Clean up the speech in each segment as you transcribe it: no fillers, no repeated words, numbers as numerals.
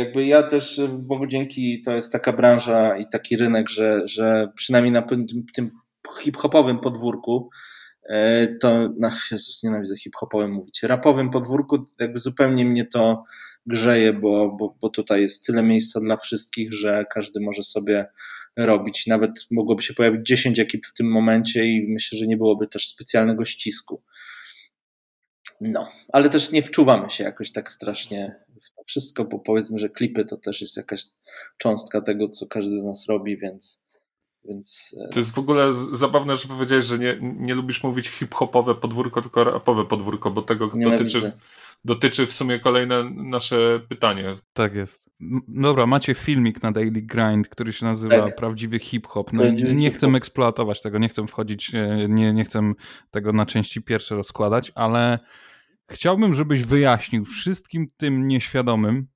jakby ja też, bo dzięki, to jest taka branża i taki rynek, że przynajmniej na tym hip-hopowym podwórku, to, Jezus, nienawidzę hip-hopowym mówić, rapowym podwórku, jakby zupełnie mnie to grzeje, bo tutaj jest tyle miejsca dla wszystkich, że każdy może sobie robić. Nawet mogłoby się pojawić 10 ekip w tym momencie i myślę, że nie byłoby też specjalnego ścisku. No, ale też nie wczuwamy się jakoś tak strasznie w to wszystko, bo powiedzmy, że klipy to też jest jakaś cząstka tego, co każdy z nas robi, więc... To jest w ogóle zabawne, że powiedziałeś, że nie lubisz mówić hip-hopowe podwórko, tylko rapowe podwórko, bo tego dotyczy w sumie kolejne nasze pytanie. Tak jest. Dobra, macie filmik na Daily Grind, który się nazywa Prawdziwy Hip-Hop. No, nie chcę eksploatować tego, nie chcę wchodzić, nie chcę tego na części pierwsze rozkładać, ale chciałbym, żebyś wyjaśnił wszystkim tym nieświadomym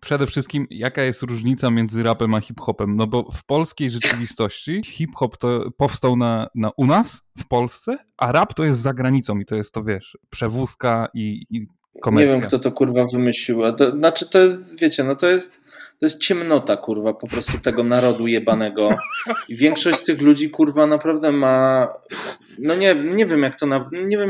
przede wszystkim, jaka jest różnica między rapem a hip-hopem. No bo w polskiej rzeczywistości hip-hop to powstał u nas, w Polsce, a rap to jest za granicą i to jest to, wiesz, przewózka i komercja. Nie wiem, kto to kurwa wymyślił. Znaczy to jest, wiecie, no to jest ciemnota kurwa po prostu tego narodu jebanego. I większość z tych ludzi kurwa naprawdę ma, no nie wiem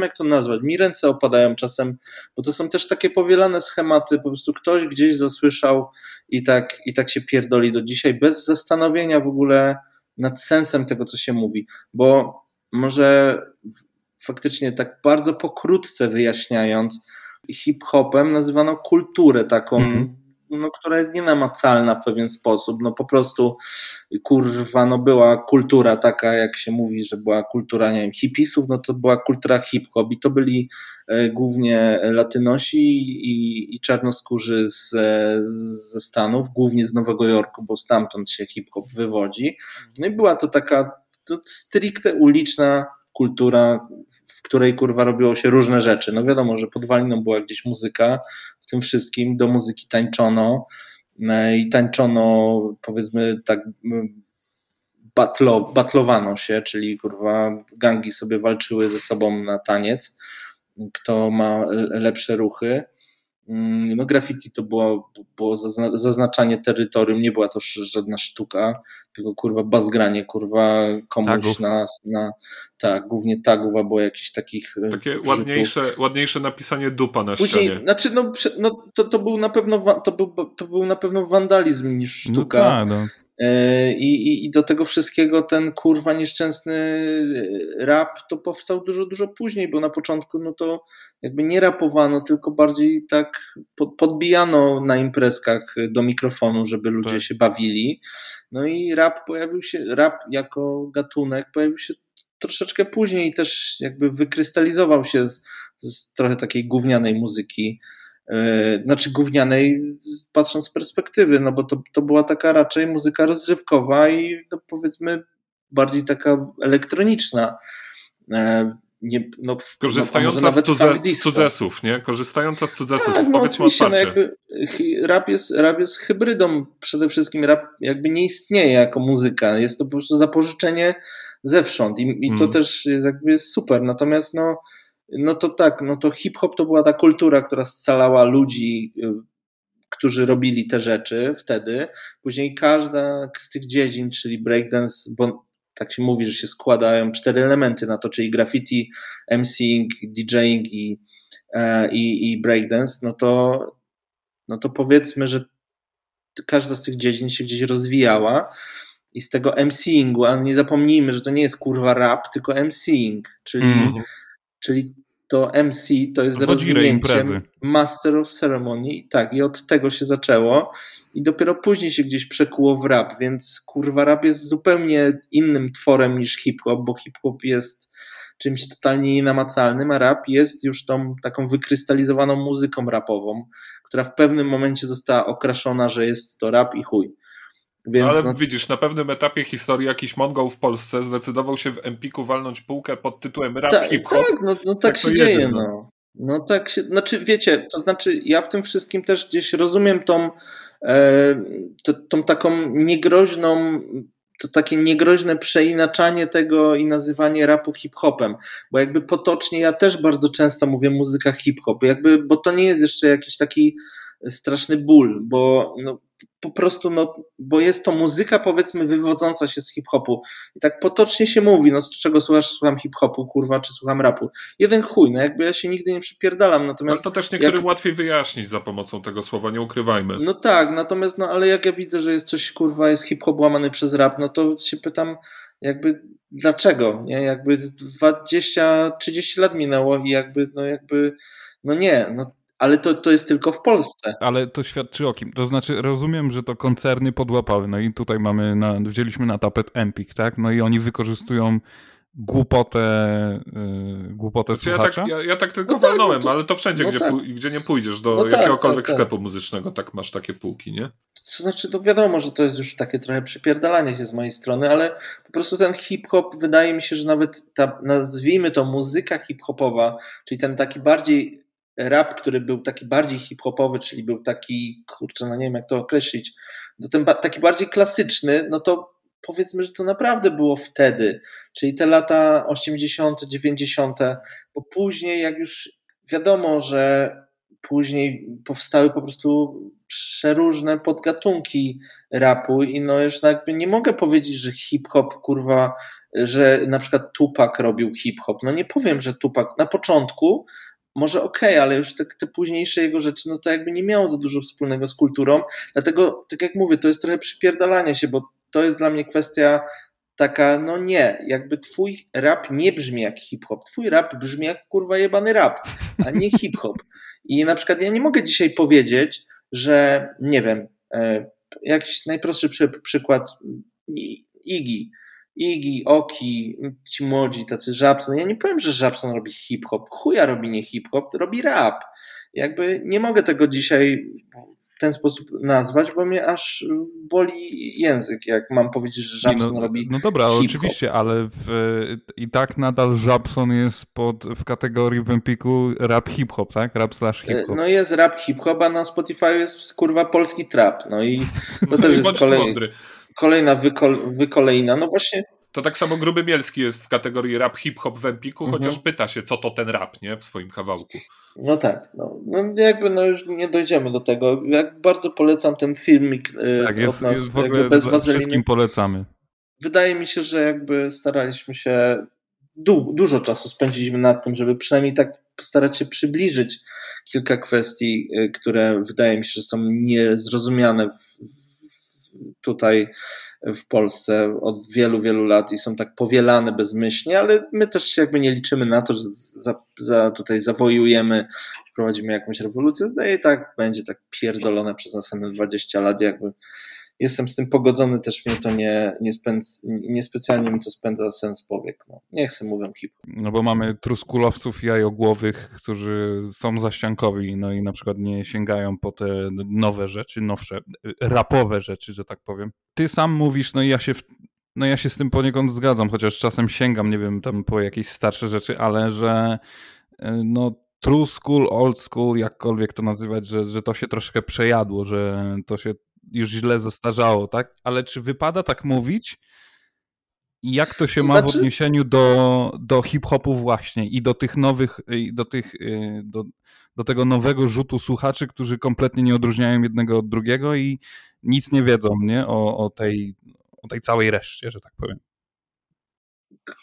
jak to nazwać. Mi ręce opadają czasem, bo to są też takie powielane schematy, po prostu ktoś gdzieś zasłyszał i tak się pierdoli do dzisiaj bez zastanowienia w ogóle nad sensem tego, co się mówi, bo może faktycznie tak bardzo pokrótce wyjaśniając, hip-hopem nazywano kulturę taką, no, która jest nienamacalna w pewien sposób. No po prostu kurwa, no była kultura taka, jak się mówi, że była kultura, nie wiem, hipisów, no to była kultura hip-hop i to byli głównie Latynosi i czarnoskórzy ze Stanów, głównie z Nowego Jorku, bo stamtąd się hip-hop wywodzi. No i była to taka stricte uliczna kultura, w której kurwa robiło się różne rzeczy. No wiadomo, że podwaliną była gdzieś muzyka, w tym wszystkim do muzyki tańczono i tańczono, powiedzmy tak, batlowano się, czyli kurwa gangi sobie walczyły ze sobą na taniec, kto ma lepsze ruchy. No graffiti to było zaznaczanie terytorium, nie była to żadna sztuka, tylko kurwa bazgranie, kurwa komuś tagów. Tak, głównie tagów albo jakichś takich... Takie ładniejsze napisanie dupa na później, ścianie. Znaczy, to był na pewno wandalizm niż sztuka. I do tego wszystkiego ten kurwa nieszczęsny rap to powstał dużo później, bo na początku no to jakby nie rapowano, tylko bardziej tak podbijano na imprezkach do mikrofonu, żeby ludzie się bawili. No i rap jako gatunek pojawił się troszeczkę później i też jakby wykrystalizował się z trochę takiej gównianej muzyki. Znaczy gównianej, patrząc z perspektywy, no bo to była taka raczej muzyka rozrywkowa i no powiedzmy bardziej taka elektroniczna. Korzystająca z cudzesłów, nie? Korzystająca z cudzesłów, tak, powiedzmy otwarcie. Rap jest hybrydą, przede wszystkim rap jakby nie istnieje jako muzyka, jest to po prostu zapożyczenie zewsząd i to też jest jakby super, natomiast no to tak, no to hip-hop to była ta kultura, która scalała ludzi, którzy robili te rzeczy wtedy. Później każda z tych dziedzin, czyli breakdance, bo tak się mówi, że się składają 4 elementy na to, czyli graffiti, MCing, DJing i breakdance, no to powiedzmy, że każda z tych dziedzin się gdzieś rozwijała. I z tego MCingu, a nie zapomnijmy, że to nie jest kurwa rap, tylko MCing, czyli to MC to jest rozwinięciem Master of Ceremony i od tego się zaczęło i dopiero później się gdzieś przekuło w rap, więc kurwa rap jest zupełnie innym tworem niż hip-hop, bo hip-hop jest czymś totalnie nienamacalnym, a rap jest już tą taką wykrystalizowaną muzyką rapową, która w pewnym momencie została okraszona, że jest to rap i chuj. Ale widzisz, na pewnym etapie historii jakiś Mongol w Polsce zdecydował się w Empiku walnąć półkę pod tytułem rap hip-hop. Tak, tak się dzieje. No tak się, znaczy wiecie, to znaczy ja w tym wszystkim też gdzieś rozumiem tą taką niegroźną, to takie niegroźne przeinaczanie tego i nazywanie rapu hip-hopem, bo jakby potocznie ja też bardzo często mówię muzyka hip-hop, jakby, bo to nie jest jeszcze jakiś taki straszny ból, bo no, po prostu, no, bo jest to muzyka, powiedzmy, wywodząca się z hip-hopu. I tak potocznie się mówi, no, czego słuchasz, słucham hip-hopu, kurwa, czy słucham rapu. Jeden chuj, no, jakby ja się nigdy nie przypierdalam, natomiast... No to też niektórym łatwiej wyjaśnić za pomocą tego słowa, nie ukrywajmy. No tak, natomiast, no, ale jak ja widzę, że jest coś, kurwa, jest hip-hop łamany przez rap, no to się pytam, jakby, dlaczego, nie? Jakby 20-30 lat minęło i jakby, no nie, no, ale to jest tylko w Polsce. Ale to świadczy o kim? To znaczy, rozumiem, że to koncerny podłapały. No i tutaj wzięliśmy na tapet Empik, tak? No i oni wykorzystują głupotę znaczy, słuchacza. Ja tak tylko no walnąłem, ale to wszędzie, no gdzie nie pójdziesz do jakiegokolwiek sklepu muzycznego, tak masz takie półki, nie? To znaczy, to wiadomo, że to jest już takie trochę przypierdalanie się z mojej strony, ale po prostu ten hip-hop, wydaje mi się, że nawet ta, nazwijmy to, muzyka hip-hopowa, czyli ten taki bardziej rap, który był taki bardziej hip-hopowy, czyli był taki, kurczę, no nie wiem jak to określić, no ten taki bardziej klasyczny, no to powiedzmy, że to naprawdę było wtedy, czyli te lata 80., 90., bo później jak już wiadomo, że później powstały po prostu przeróżne podgatunki rapu i no już jakby nie mogę powiedzieć, że hip-hop, kurwa, że na przykład Tupac robił hip-hop, no nie powiem, że Tupac na początku może okej, ale już te późniejsze jego rzeczy, no to jakby nie miało za dużo wspólnego z kulturą, dlatego, tak jak mówię, to jest trochę przypierdalanie się, bo to jest dla mnie kwestia taka, no nie, jakby twój rap nie brzmi jak hip-hop, twój rap brzmi jak kurwa jebany rap, a nie hip-hop. I na przykład ja nie mogę dzisiaj powiedzieć, że nie wiem, jakiś najprostszy przykład Iggy, Oki, ci młodzi, tacy Żabson. Ja nie powiem, że Żabson robi hip-hop. Chuja robi nie hip-hop, robi rap. Jakby nie mogę tego dzisiaj w ten sposób nazwać, bo mnie aż boli język, jak mam powiedzieć, że Żabson robi no dobra, hip-hop. Oczywiście, ale i tak nadal Żabson jest w kategorii w Empiku rap hip-hop, tak? Rap slash hip-hop. No jest rap hip-hop, a na Spotify jest kurwa polski trap. No i to też jest kolejna wykolejna, no właśnie. To tak samo Gruby Bielski jest w kategorii rap hip-hop w Empiku, chociaż pyta się, co to ten rap, nie? W swoim kawałku. No tak, no już nie dojdziemy do tego. Jak bardzo polecam ten filmik od nas. Jest w ogóle bez wazeliny. Wszystkim polecamy. Wydaje mi się, że jakby staraliśmy się, dużo czasu spędziliśmy nad tym, żeby przynajmniej tak starać się przybliżyć kilka kwestii, które wydaje mi się, że są niezrozumiane tutaj w Polsce od wielu, wielu lat i są tak powielane bezmyślnie, ale my też jakby nie liczymy na to, że tutaj zawojujemy, prowadzimy jakąś rewolucję, no i tak będzie tak pierdolone przez następne 20 lat, jakby jestem z tym pogodzony, też mnie to niespecjalnie mi to spędza sens powiek. No, niech se mówią hip-hop. No bo mamy truskulowców jajogłowych, którzy są zaściankowi, no i na przykład nie sięgają po te nowe rzeczy, nowsze, rapowe rzeczy, że tak powiem. Ty sam mówisz, ja się z tym poniekąd zgadzam, chociaż czasem sięgam, nie wiem, tam po jakieś starsze rzeczy, ale że no true school, old school, jakkolwiek to nazywać, że to się troszkę przejadło, że to się już źle zestarzało, tak? Ale czy wypada tak mówić? Jak to się ma w odniesieniu do hip-hopu właśnie i do tych nowych, do tego nowego rzutu słuchaczy, którzy kompletnie nie odróżniają jednego od drugiego i nic nie wiedzą, nie? O tej całej reszcie, że tak powiem.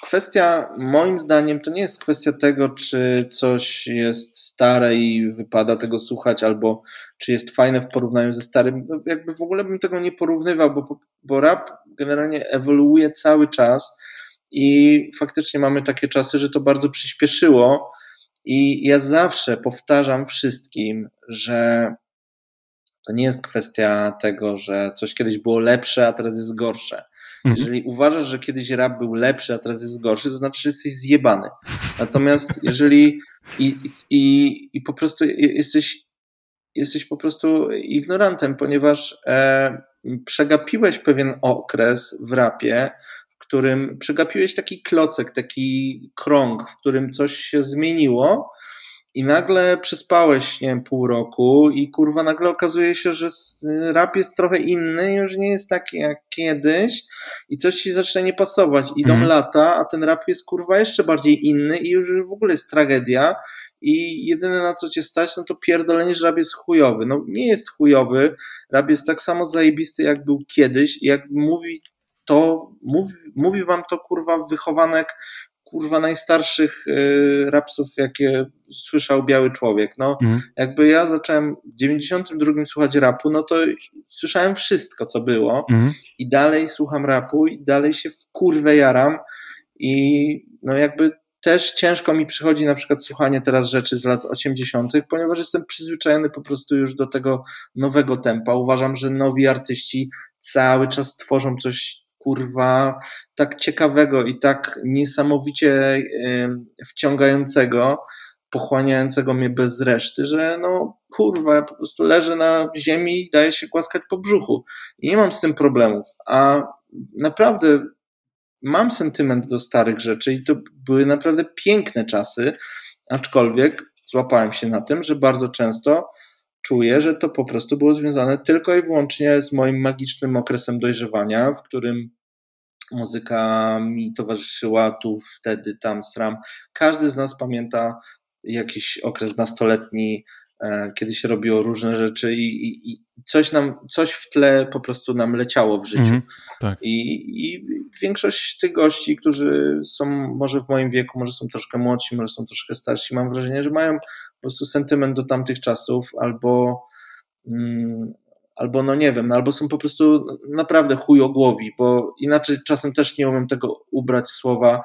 Kwestia, moim zdaniem, to nie jest kwestia tego, czy coś jest stare i wypada tego słuchać, albo czy jest fajne w porównaniu ze starym. No jakby w ogóle bym tego nie porównywał, bo rap generalnie ewoluuje cały czas i faktycznie mamy takie czasy, że to bardzo przyspieszyło i ja zawsze powtarzam wszystkim, że to nie jest kwestia tego, że coś kiedyś było lepsze, a teraz jest gorsze. Jeżeli uważasz, że kiedyś rap był lepszy, a teraz jest gorszy, to znaczy, że jesteś zjebany. Natomiast jeżeli i po prostu jesteś po prostu ignorantem, ponieważ przegapiłeś pewien okres w rapie, w którym przegapiłeś taki klocek, taki krąg, w którym coś się zmieniło I nagle przespałeś, nie wiem, pół roku i kurwa nagle okazuje się, że rap jest trochę inny, już nie jest taki jak kiedyś i coś ci zaczyna nie pasować. Idą lata, a ten rap jest kurwa jeszcze bardziej inny i już w ogóle jest tragedia i jedyne na co cię stać, no to pierdolenie, że rap jest chujowy. No nie jest chujowy, rap jest tak samo zajebisty jak był kiedyś i jak mówi wam to kurwa wychowanek kurwa najstarszych rapsów, jakie słyszał Biały Człowiek. No, jakby ja zacząłem w 92 słuchać rapu, no to słyszałem wszystko, co było i dalej słucham rapu i dalej się w kurwę jaram i no jakby też ciężko mi przychodzi na przykład słuchanie teraz rzeczy z lat 80., ponieważ jestem przyzwyczajony po prostu już do tego nowego tempa. Uważam, że nowi artyści cały czas tworzą coś kurwa tak ciekawego i tak niesamowicie wciągającego, pochłaniającego mnie bez reszty, że no kurwa, ja po prostu leżę na ziemi i daję się głaskać po brzuchu i nie mam z tym problemów, a naprawdę mam sentyment do starych rzeczy i to były naprawdę piękne czasy, aczkolwiek złapałem się na tym, że bardzo często czuję, że to po prostu było związane tylko i wyłącznie z moim magicznym okresem dojrzewania, w którym muzyka mi towarzyszyła tu, wtedy, tam, sram. Każdy z nas pamięta jakiś okres nastoletni, kiedy się robiło różne rzeczy i coś w tle po prostu nam leciało w życiu. Tak. I większość tych gości, którzy są może w moim wieku, może są troszkę młodsi, może są troszkę starsi, mam wrażenie, że mają po prostu sentyment do tamtych czasów albo no nie wiem, albo są po prostu naprawdę chujogłowi, bo inaczej czasem też nie umiem tego ubrać słowa.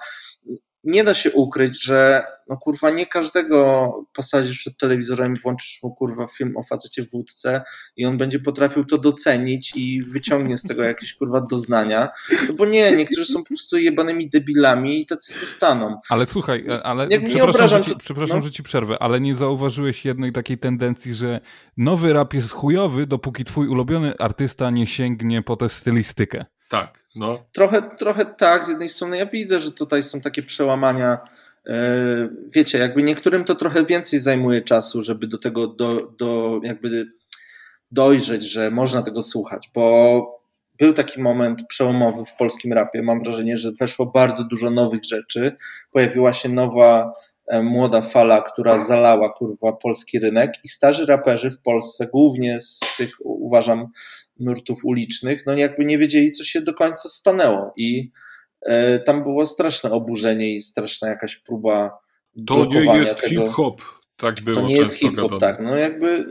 Nie da się ukryć, że no kurwa nie każdego pasażera przed telewizorem włączysz mu kurwa film o facecie w wódce i on będzie potrafił to docenić i wyciągnie z tego jakieś kurwa doznania, no bo niektórzy są po prostu jebanymi debilami i tacy zostaną. Ale słuchaj, że ci przerwę, ale nie zauważyłeś jednej takiej tendencji, że nowy rap jest chujowy, dopóki twój ulubiony artysta nie sięgnie po tę stylistykę. Tak, no. Trochę tak, z jednej strony ja widzę, że tutaj są takie przełamania, wiecie, jakby niektórym to trochę więcej zajmuje czasu, żeby do tego jakby dojrzeć, że można tego słuchać, bo był taki moment przełomowy w polskim rapie, mam wrażenie, że weszło bardzo dużo nowych rzeczy, pojawiła się nowa młoda fala, która zalała kurwa polski rynek i starzy raperzy w Polsce, głównie z tych uważam nurtów ulicznych, no jakby nie wiedzieli, co się do końca stanęło i tam było straszne oburzenie i straszna jakaś próba blokowania tego. To nie jest hip-hop, tak było. To nie jest hip-hop, tak. No jakby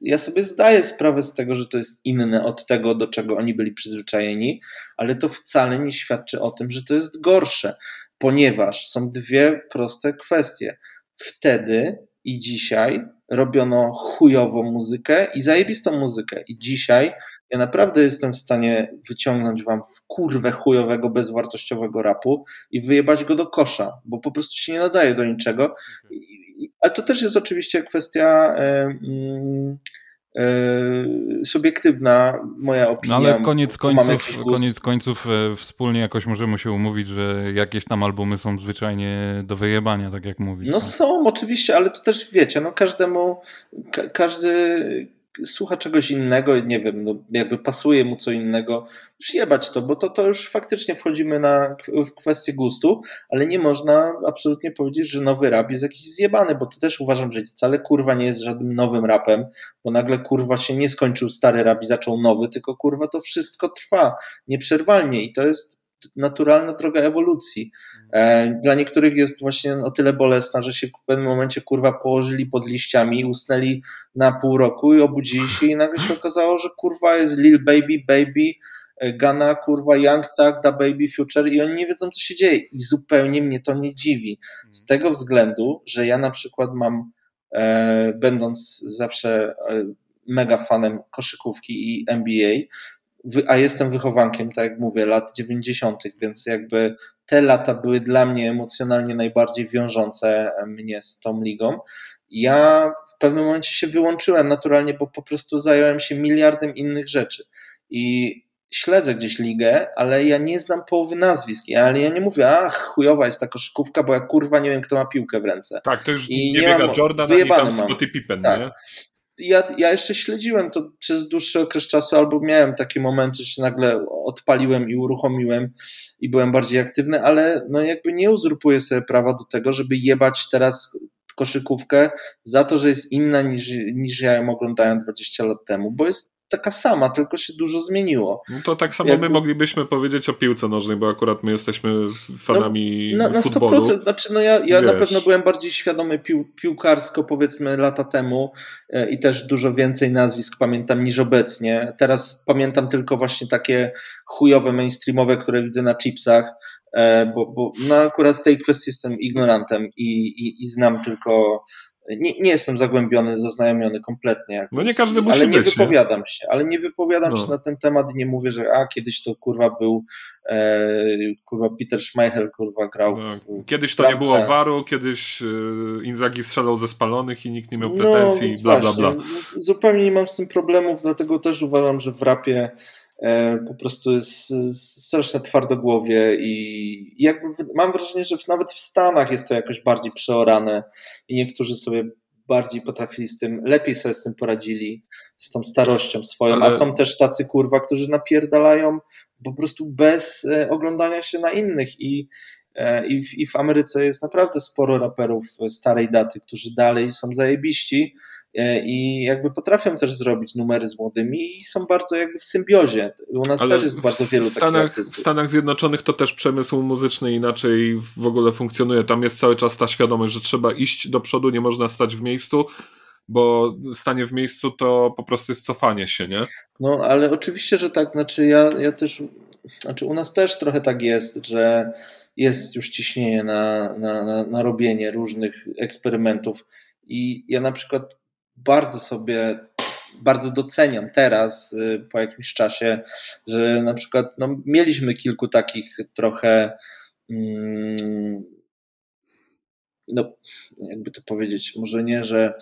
ja sobie zdaję sprawę z tego, że to jest inne od tego, do czego oni byli przyzwyczajeni, ale to wcale nie świadczy o tym, że to jest gorsze. Ponieważ są dwie proste kwestie. Wtedy i dzisiaj robiono chujową muzykę i zajebistą muzykę. I dzisiaj ja naprawdę jestem w stanie wyciągnąć wam w kurwę chujowego, bezwartościowego rapu i wyjebać go do kosza, bo po prostu się nie nadaje do niczego. Ale to też jest oczywiście kwestia subiektywna moja opinia. No ale koniec końców wspólnie jakoś możemy się umówić, że jakieś tam albumy są zwyczajnie do wyjebania, tak jak mówisz. No tak? Są, oczywiście, ale to też wiecie, no każdy słucha czegoś innego, nie wiem, no jakby pasuje mu co innego, przyjebać to, bo to już faktycznie wchodzimy w kwestię gustu, ale nie można absolutnie powiedzieć, że nowy rap jest jakiś zjebany, bo to też uważam, że wcale kurwa nie jest żadnym nowym rapem, bo nagle kurwa się nie skończył stary rap i zaczął nowy, tylko kurwa to wszystko trwa nieprzerwalnie i to jest naturalna droga ewolucji. Dla niektórych jest właśnie o tyle bolesna, że się w pewnym momencie kurwa położyli pod liściami, usnęli na pół roku i obudzili się i nagle się okazało, że kurwa jest Lil Baby, Gunna, kurwa Young Thug, Da Baby, Future i oni nie wiedzą, co się dzieje i zupełnie mnie to nie dziwi. Z tego względu, że ja na przykład mam, będąc zawsze mega fanem koszykówki i NBA, a jestem wychowankiem, tak jak mówię, lat 90., więc jakby te lata były dla mnie emocjonalnie najbardziej wiążące mnie z tą ligą. Ja w pewnym momencie się wyłączyłem naturalnie, bo po prostu zająłem się miliardem innych rzeczy i śledzę gdzieś ligę, ale ja nie znam połowy nazwisk, ale ja nie mówię, chujowa jest ta koszykówka, bo ja kurwa nie wiem, kto ma piłkę w ręce. Tak, to już i nie biega Jordan, ani tam Scottie Pippen, tak. Nie? Ja jeszcze śledziłem to przez dłuższy okres czasu, albo miałem takie momenty, że się nagle odpaliłem i uruchomiłem i byłem bardziej aktywny, ale no jakby nie uzurpuję sobie prawa do tego, żeby jebać teraz koszykówkę za to, że jest inna niż ja ją oglądałem 20 lat temu, bo jest taka sama, tylko się dużo zmieniło. No to tak samo jakby... my moglibyśmy powiedzieć o piłce nożnej, bo akurat my jesteśmy fanami na futbolu. Na 100%, znaczy ja na pewno byłem bardziej świadomy piłkarsko powiedzmy lata temu i też dużo więcej nazwisk pamiętam niż obecnie. Teraz pamiętam tylko właśnie takie chujowe mainstreamowe, które widzę na chipsach, bo akurat w tej kwestii jestem ignorantem i znam tylko... Nie jestem zagłębiony, zaznajomiony kompletnie. Jakby, no nie każdy musi być. Ale nie wypowiadam się na ten temat i nie mówię, że kiedyś to kurwa był Peter Schmeichel grał w kiedyś to bramce. Nie było VAR-u, kiedyś Inzaghi strzelał ze spalonych i nikt nie miał pretensji i bla, bla, bla. Zupełnie nie mam z tym problemów, dlatego też uważam, że w rapie po prostu jest straszne twardogłowie i jakby mam wrażenie, że nawet w Stanach jest to jakoś bardziej przeorane i niektórzy sobie bardziej potrafili z tym, lepiej sobie z tym poradzili, z tą starością swoją, ale... a są też tacy kurwa, którzy napierdalają po prostu bez oglądania się na innych i w Ameryce jest naprawdę sporo raperów starej daty, którzy dalej są zajebiści i jakby potrafią też zrobić numery z młodymi i są bardzo jakby w symbiozie. U nas też jest bardzo wielu takich artystów. W Stanach Zjednoczonych to też przemysł muzyczny inaczej w ogóle funkcjonuje. Tam jest cały czas ta świadomość, że trzeba iść do przodu, nie można stać w miejscu, bo stanie w miejscu to po prostu jest cofanie się, nie? No ale oczywiście, że tak. Znaczy ja też... Znaczy u nas też trochę tak jest, że jest już ciśnienie na robienie różnych eksperymentów i ja na przykład bardzo doceniam teraz po jakimś czasie, że na przykład mieliśmy kilku takich trochę jakby to powiedzieć, może nie, że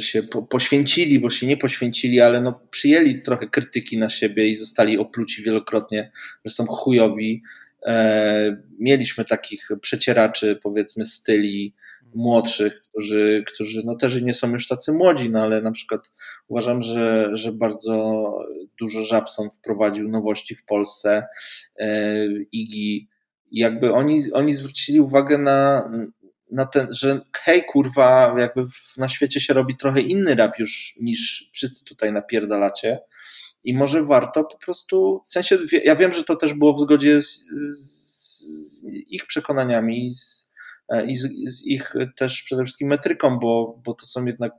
się poświęcili, bo się nie poświęcili, ale przyjęli trochę krytyki na siebie i zostali opluci wielokrotnie, że są chujowi. Mieliśmy takich przecieraczy powiedzmy styli młodszych, którzy też nie są już tacy młodzi, ale na przykład uważam, że bardzo dużo Żabson wprowadził nowości w Polsce, Iggy, jakby oni zwrócili uwagę na ten, że hej kurwa, jakby na świecie się robi trochę inny rap już niż wszyscy tutaj napierdalacie i może warto po prostu, w sensie ja wiem, że to też było w zgodzie z ich przekonaniami i z ich też przede wszystkim metryką, bo to są jednak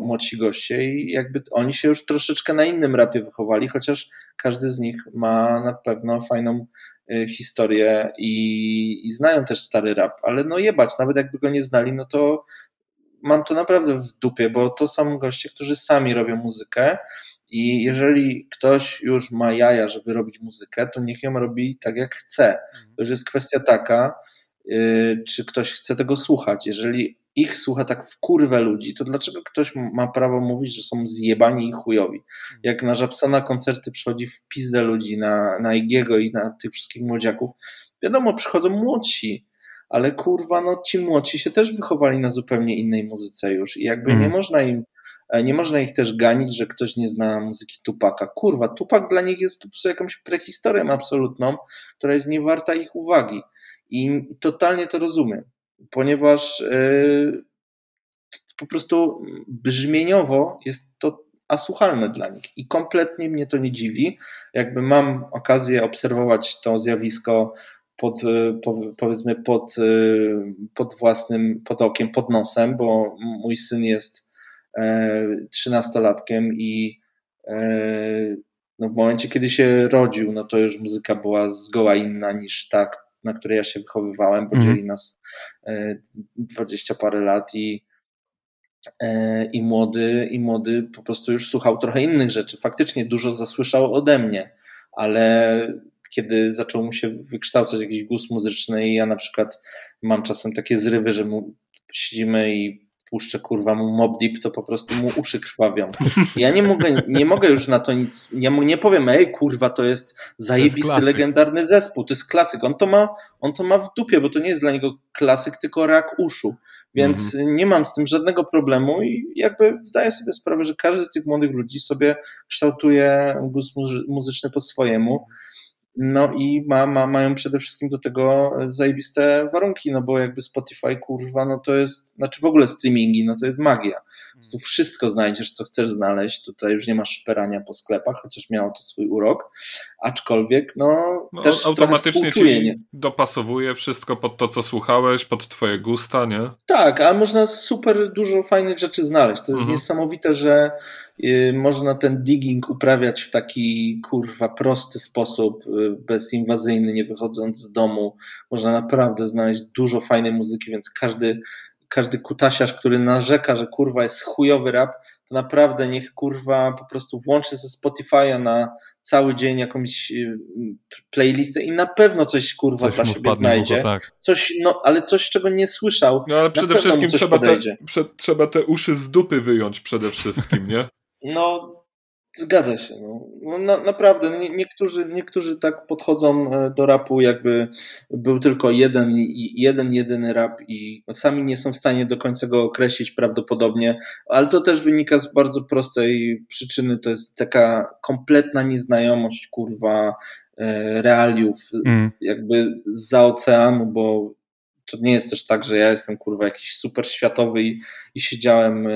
młodsi goście i jakby oni się już troszeczkę na innym rapie wychowali, chociaż każdy z nich ma na pewno fajną historię i znają też stary rap, ale jebać, nawet jakby go nie znali, to mam to naprawdę w dupie, bo to są goście, którzy sami robią muzykę i jeżeli ktoś już ma jaja, żeby robić muzykę, to niech ją robi tak jak chce. To już jest kwestia taka, czy ktoś chce tego słuchać. Jeżeli ich słucha tak w kurwę ludzi, to dlaczego ktoś ma prawo mówić, że są zjebani i chujowi? Jak na Żabsona koncerty przychodzi w pizdę ludzi, na Iggy'ego i na tych wszystkich młodziaków, wiadomo, przychodzą młodsi, ale kurwa, ci młodsi się też wychowali na zupełnie innej muzyce już i jakby nie można ich też ganić, że ktoś nie zna muzyki Tupaka. Kurwa, Tupak dla nich jest po prostu jakąś prehistorią absolutną, która jest niewarta ich uwagi. I totalnie to rozumiem, ponieważ po prostu brzmieniowo jest to asłuchalne dla nich i kompletnie mnie to nie dziwi. Jakby mam okazję obserwować to zjawisko pod okiem, pod nosem, bo mój syn jest 13-latkiem i w momencie, kiedy się rodził, to już muzyka była zgoła inna niż tak, na której ja się wychowywałem, bo dzieli nas 20 parę lat i młody po prostu już słuchał trochę innych rzeczy. Faktycznie dużo zasłyszał ode mnie, ale kiedy zaczął mu się wykształcać jakiś gust muzyczny i ja na przykład mam czasem takie zrywy, że siedzimy i puszczę kurwa mu Mobb Deep, to po prostu mu uszy krwawią. Ja nie mogę już na to nic, ja mu nie powiem, ej kurwa, to jest zajebisty, to jest legendarny zespół, to jest klasyk, on to ma w dupie, bo to nie jest dla niego klasyk, tylko rak uszu, więc nie mam z tym żadnego problemu i jakby zdaję sobie sprawę, że każdy z tych młodych ludzi sobie kształtuje gust muzyczny po swojemu. No i mają przede wszystkim do tego zajebiste warunki, no bo jakby Spotify, kurwa, no to jest, znaczy w ogóle streamingi, no to jest magia. Po prostu wszystko znajdziesz, co chcesz znaleźć, tutaj już nie masz szperania po sklepach, chociaż miało to swój urok, aczkolwiek no też automatycznie ci dopasowuje wszystko pod to, co słuchałeś, pod twoje gusta, nie? Tak, a można super dużo fajnych rzeczy znaleźć, to jest niesamowite, że można ten digging uprawiać w taki kurwa prosty sposób, bezinwazyjny, nie wychodząc z domu. Można naprawdę znaleźć dużo fajnej muzyki, więc każdy kutasiarz, który narzeka, że kurwa jest chujowy rap, to naprawdę niech kurwa po prostu włączy ze Spotify'a na cały dzień jakąś playlistę i na pewno coś kurwa dla siebie znajdzie. Długo, tak. Coś, no, ale coś, czego nie słyszał. No ale przede wszystkim trzeba te uszy z dupy wyjąć przede wszystkim, nie? No, zgadza się. No, naprawdę, niektórzy tak podchodzą do rapu, jakby był tylko jeden jedyny rap i sami nie są w stanie do końca go określić prawdopodobnie, ale to też wynika z bardzo prostej przyczyny, to jest taka kompletna nieznajomość, kurwa, realiów, jakby zza oceanu, bo to nie jest też tak, że ja jestem, kurwa, jakiś super światowy i siedziałem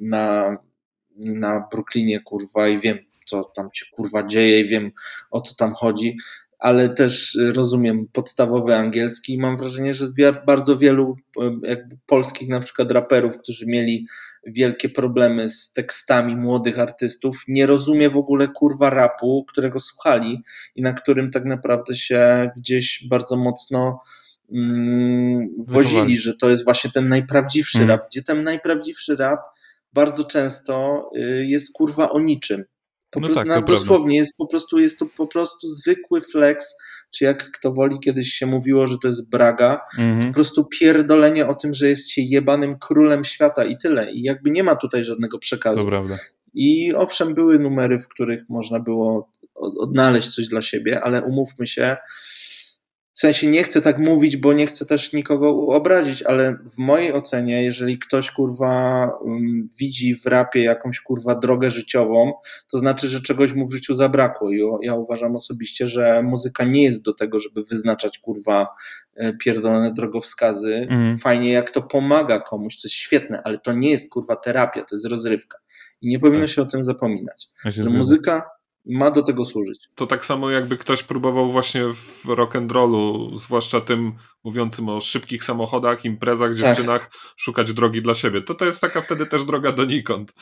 na Brooklynie, kurwa, i wiem, co tam się, kurwa, dzieje i wiem, o co tam chodzi, ale też rozumiem podstawowy angielski i mam wrażenie, że bardzo wielu jakby polskich na przykład raperów, którzy mieli wielkie problemy z tekstami młodych artystów, nie rozumie w ogóle, kurwa, rapu, którego słuchali i na którym tak naprawdę się gdzieś bardzo mocno wozili, że to jest właśnie ten najprawdziwszy rap, gdzie ten najprawdziwszy rap bardzo często jest kurwa o niczym. Po prostu, tak, dosłownie jest to po prostu zwykły flex, czy jak kto woli, kiedyś się mówiło, że to jest braga, po prostu pierdolenie o tym, że jest się jebanym królem świata i tyle. I jakby nie ma tutaj żadnego przekazu. To prawda. I owszem, były numery, w których można było odnaleźć coś dla siebie, ale umówmy się, w sensie nie chcę tak mówić, bo nie chcę też nikogo obrazić, ale w mojej ocenie, jeżeli ktoś kurwa widzi w rapie jakąś kurwa drogę życiową, to znaczy, że czegoś mu w życiu zabrakło i ja uważam osobiście, że muzyka nie jest do tego, żeby wyznaczać kurwa pierdolone drogowskazy. Fajnie jak to pomaga komuś, to jest świetne, ale to nie jest kurwa terapia, to jest rozrywka i nie powinno się o tym zapominać, że muzyka ma do tego służyć. To tak samo jakby ktoś próbował właśnie w rock'n'rollu, zwłaszcza tym mówiącym o szybkich samochodach, imprezach, dziewczynach, szukać drogi dla siebie. To jest taka wtedy też droga donikąd.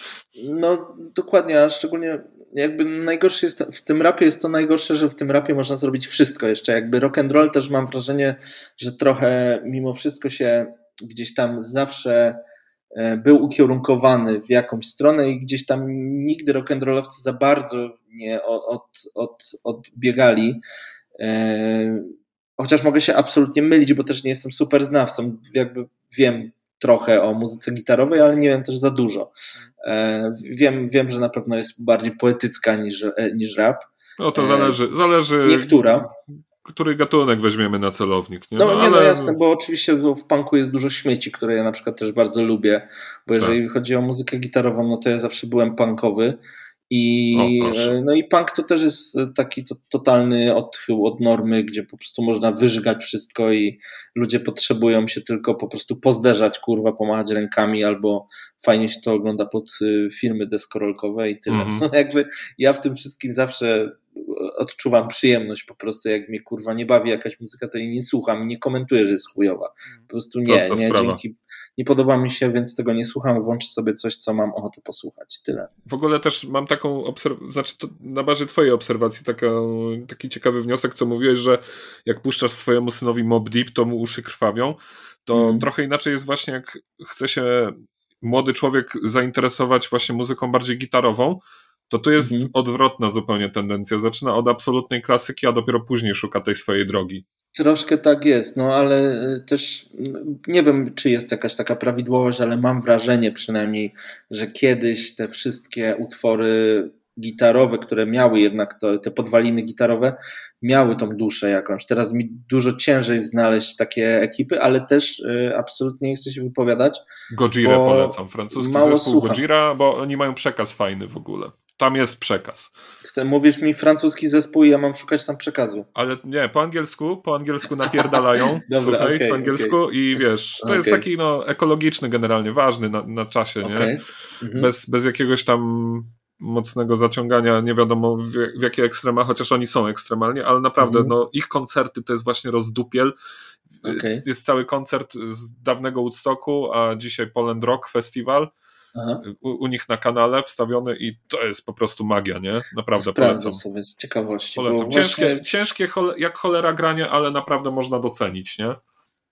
No dokładnie, a szczególnie jakby najgorsze jest, w tym rapie jest to najgorsze, że w tym rapie można zrobić wszystko jeszcze. Jakby rock'n'roll też mam wrażenie, że trochę mimo wszystko się gdzieś tam zawsze był ukierunkowany w jakąś stronę i gdzieś tam nigdy rock'n'rollowcy za bardzo nie odbiegali. Chociaż mogę się absolutnie mylić, bo też nie jestem super znawcą. Jakby wiem trochę o muzyce gitarowej, ale nie wiem też za dużo. Wiem, że na pewno jest bardziej poetycka niż rap. No to zależy. Niektóra. Który gatunek weźmiemy na celownik. Nie? No jasne, bo oczywiście w punku jest dużo śmieci, które ja na przykład też bardzo lubię, bo jeżeli chodzi o muzykę gitarową, no to ja zawsze byłem punkowy i no i punk to też jest taki totalny odchył od normy, gdzie po prostu można wyżygać wszystko i ludzie potrzebują się tylko po prostu pozderzać, kurwa, pomachać rękami albo fajnie się to ogląda pod filmy deskorolkowe i tyle. No jakby ja w tym wszystkim zawsze odczuwam przyjemność po prostu, jak mnie kurwa nie bawi jakaś muzyka, to jej nie słucham i nie komentuję, że jest chujowa. Po prostu nie, dzięki, nie podoba mi się, więc tego nie słucham, włączę sobie coś, co mam ochotę posłuchać. Tyle. W ogóle też mam taką znaczy to na bazie twojej obserwacji taki ciekawy wniosek, co mówiłeś, że jak puszczasz swojemu synowi Mobb Deep, to mu uszy krwawią, to trochę inaczej jest właśnie, jak chce się młody człowiek zainteresować właśnie muzyką bardziej gitarową, to tu jest odwrotna zupełnie tendencja. Zaczyna od absolutnej klasyki, a dopiero później szuka tej swojej drogi. Troszkę tak jest, no ale też nie wiem, czy jest jakaś taka prawidłowość, ale mam wrażenie przynajmniej, że kiedyś te wszystkie utwory gitarowe, które miały jednak te podwaliny gitarowe, miały tą duszę jakąś. Teraz mi dużo ciężej znaleźć takie ekipy, ale też absolutnie nie chcę się wypowiadać. Gojirę polecam, francuski zespół Gojira, bo oni mają przekaz fajny w ogóle. Tam jest przekaz. Mówisz mi francuski zespół i ja mam szukać tam przekazu. Ale nie, po angielsku napierdalają. Dobra, słuchaj, okay, po angielsku okay. I wiesz, to okay. Jest taki ekologiczny generalnie, ważny na czasie, okay. Nie? Mhm. Bez jakiegoś tam mocnego zaciągania, nie wiadomo w jakie ekstrema, chociaż oni są ekstremalnie, ale naprawdę, ich koncerty to jest właśnie rozdupiel. Okay. Jest cały koncert z dawnego Woodstocku, a dzisiaj Poland Rock Festival. Aha. U nich na kanale wstawiony i to jest po prostu magia, nie? Naprawdę polecam. Sobie z ciekawości. Polecam. Ciężkie jak cholera granie, ale naprawdę można docenić, nie?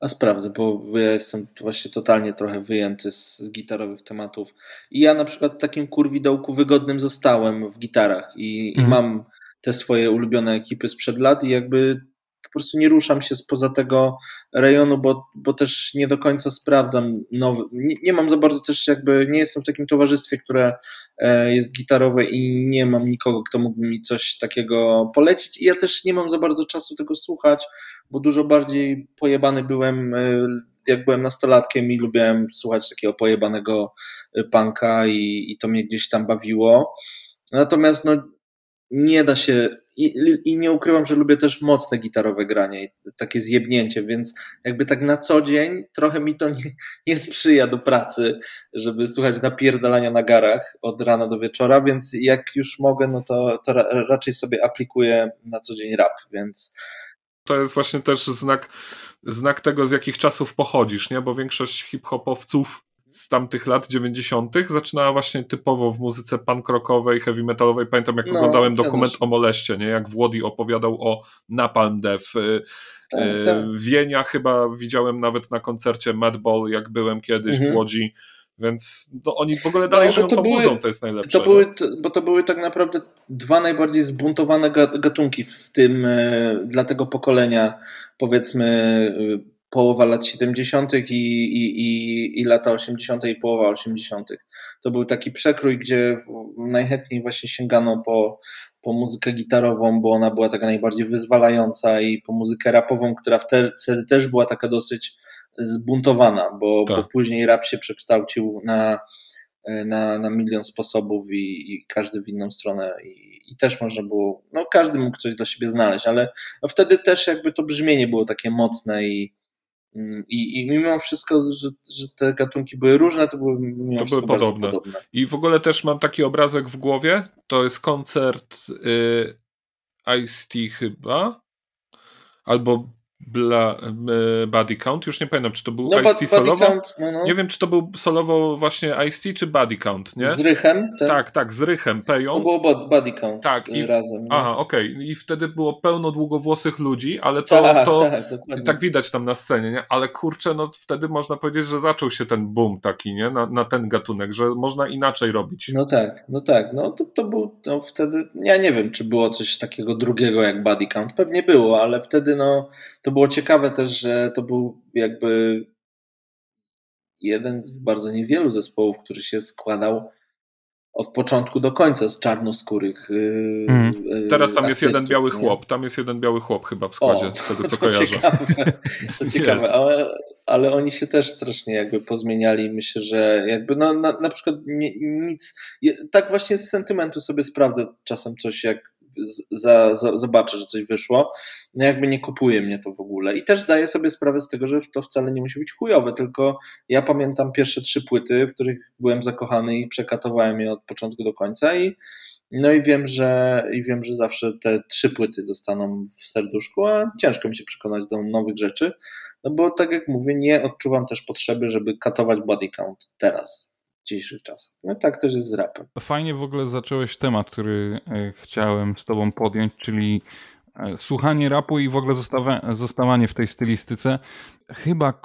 A sprawdzę, bo ja jestem właśnie totalnie trochę wyjęty z gitarowych tematów. I ja na przykład takim kurwidołku wygodnym zostałem w gitarach i mam te swoje ulubione ekipy sprzed lat i jakby po prostu nie ruszam się spoza tego rejonu, bo też nie do końca sprawdzam nowy. Nie mam za bardzo też jakby, nie jestem w takim towarzystwie, które jest gitarowe i nie mam nikogo, kto mógłby mi coś takiego polecić i ja też nie mam za bardzo czasu tego słuchać, bo dużo bardziej pojebany byłem, jak byłem nastolatkiem i lubiłem słuchać takiego pojebanego punka i to mnie gdzieś tam bawiło. Natomiast nie da się i nie ukrywam, że lubię też mocne gitarowe granie i takie zjebnięcie, więc jakby tak na co dzień trochę mi to nie sprzyja do pracy, żeby słuchać napierdalania na garach od rana do wieczora, więc jak już mogę, to raczej sobie aplikuję na co dzień rap, więc... To jest właśnie też znak tego, z jakich czasów pochodzisz, nie? Bo większość hip-hopowców z tamtych lat 90. zaczynała właśnie typowo w muzyce punk rockowej, heavy metalowej. Pamiętam, jak oglądałem dokument o Moleście, nie? Jak Włody opowiadał o Napalm Dev. Wienia chyba widziałem nawet na koncercie Mad Ball, jak byłem kiedyś w Łodzi. Więc oni w ogóle dalej żyją tą muzą, to jest najlepsze. Bo to były tak naprawdę dwa najbardziej zbuntowane gatunki w tym dla tego pokolenia, powiedzmy połowa lat 70. i lata 80. i połowa 80. To był taki przekrój, gdzie najchętniej właśnie sięgano po muzykę gitarową, bo ona była taka najbardziej wyzwalająca i po muzykę rapową, która wtedy też była taka dosyć zbuntowana, bo później rap się przekształcił na milion sposobów i każdy w inną stronę i też można było, każdy mógł coś dla siebie znaleźć, ale wtedy też jakby to brzmienie było takie mocne i mimo wszystko, że te gatunki były różne, to były mimo wszystko podobne. I w ogóle też mam taki obrazek w głowie, to jest koncert Ice-T chyba, albo Body Count, już nie pamiętam, czy to był Ice-T solowo. Count, Nie wiem, czy to był solowo właśnie Ice-T, czy Body Count, nie? Z Rychem? Tak, z Rychem, Peją. To było Body Count tak, razem. Aha, okej. I wtedy było pełno długowłosych ludzi, ale tak widać tam na scenie, nie? Ale kurczę, wtedy można powiedzieć, że zaczął się ten boom taki, nie? Na ten gatunek, że można inaczej robić. No tak. To był wtedy, ja nie wiem, czy było coś takiego drugiego jak Body Count. Pewnie było, ale wtedy to było ciekawe też, że to był jakby jeden z bardzo niewielu zespołów, który się składał od początku do końca z czarnoskórych teraz tam artystów, jest jeden biały chłop, chyba w składzie, z tego co kojarzę. To ciekawe, ale oni się też strasznie jakby pozmieniali, myślę, że jakby na przykład nic, tak właśnie z sentymentu sobie sprawdzę czasem coś jak zobaczę, że coś wyszło, jakby nie kupuje mnie to w ogóle. I też zdaję sobie sprawę z tego, że to wcale nie musi być chujowe, tylko ja pamiętam pierwsze 3 płyty, w których byłem zakochany i przekatowałem je od początku do końca i wiem, że zawsze te 3 płyty zostaną w serduszku, a ciężko mi się przekonać do nowych rzeczy, bo tak jak mówię, nie odczuwam też potrzeby, żeby katować Body Count teraz. Dzisiejszy czas. Tak też jest z rapem. Fajnie w ogóle zacząłeś temat, który chciałem z tobą podjąć, czyli słuchanie rapu i w ogóle zostawanie w tej stylistyce. Chyba,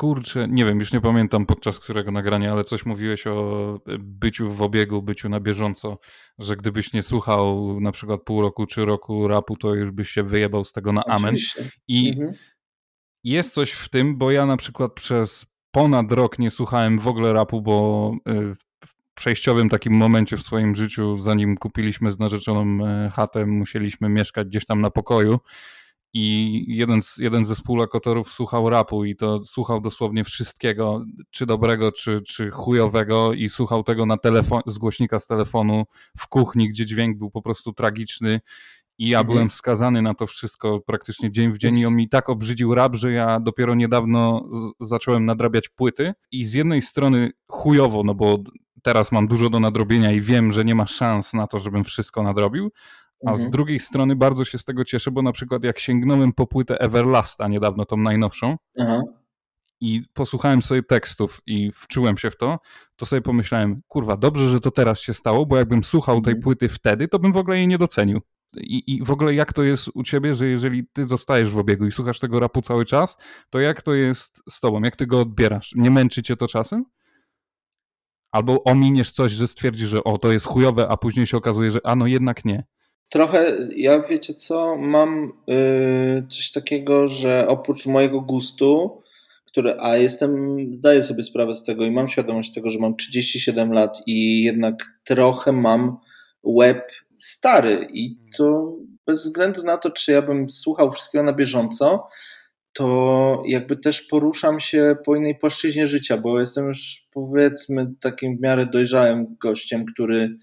nie wiem, już nie pamiętam podczas którego nagrania, ale coś mówiłeś o byciu w obiegu, byciu na bieżąco, że gdybyś nie słuchał na przykład pół roku czy roku rapu, to już byś się wyjebał z tego na amen. Oczywiście. I jest coś w tym, bo ja na przykład przez ponad rok nie słuchałem w ogóle rapu, bo w przejściowym takim momencie w swoim życiu, zanim kupiliśmy z narzeczoną chatę, musieliśmy mieszkać gdzieś tam na pokoju i jeden ze współlokatorów słuchał rapu i to słuchał dosłownie wszystkiego, czy dobrego, czy chujowego, i słuchał tego na z głośnika z telefonu w kuchni, gdzie dźwięk był po prostu tragiczny. I ja byłem skazany na to wszystko praktycznie dzień w dzień i on mi tak obrzydził rap, że ja dopiero niedawno zacząłem nadrabiać płyty i z jednej strony chujowo, no bo teraz mam dużo do nadrobienia i wiem, że nie ma szans na to, żebym wszystko nadrobił, a z drugiej strony bardzo się z tego cieszę, bo na przykład jak sięgnąłem po płytę Everlasta niedawno, tą najnowszą, i posłuchałem sobie tekstów i wczułem się w to, to sobie pomyślałem, kurwa, dobrze, że to teraz się stało, bo jakbym słuchał tej płyty wtedy, to bym w ogóle jej nie docenił. I w ogóle jak to jest u ciebie, że jeżeli ty zostajesz w obiegu i słuchasz tego rapu cały czas, to jak to jest z tobą? Jak ty go odbierasz? Nie męczy cię to czasem? Albo ominiesz coś, że stwierdzisz, że o, to jest chujowe, a później się okazuje, że a no jednak nie. Trochę, ja wiecie co, mam coś takiego, że oprócz mojego gustu, który, a jestem, zdaję sobie sprawę z tego i mam świadomość tego, że mam 37 lat i jednak trochę mam łeb stary i to bez względu na to, czy ja bym słuchał wszystkiego na bieżąco, to jakby też poruszam się po innej płaszczyźnie życia, bo jestem już powiedzmy takim w miarę dojrzałym gościem, który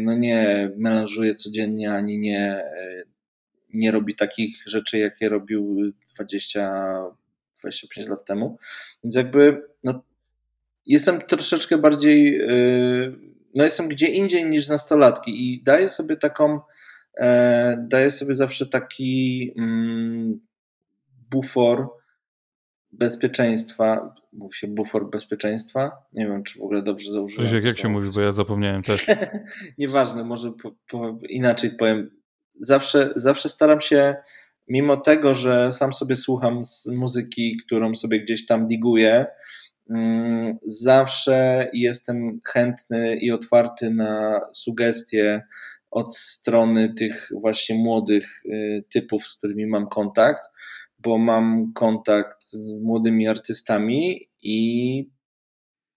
no nie melanżuje codziennie ani nie robi takich rzeczy, jakie robił 25 lat temu, więc jakby no, jestem troszeczkę bardziej no jestem gdzie indziej niż nastolatki i daję sobie taką, daję sobie zawsze taki bufor bezpieczeństwa, mówi się bufor bezpieczeństwa, nie wiem czy w ogóle dobrze to użyłem. Krzysiek, jak się mówi, bo ja zapomniałem też. Nieważne, może inaczej powiem. Zawsze staram się, mimo tego, że sam sobie słucham z muzyki, którą sobie gdzieś tam diguję, zawsze jestem chętny i otwarty na sugestie od strony tych właśnie młodych typów, z którymi mam kontakt, bo mam kontakt z młodymi artystami i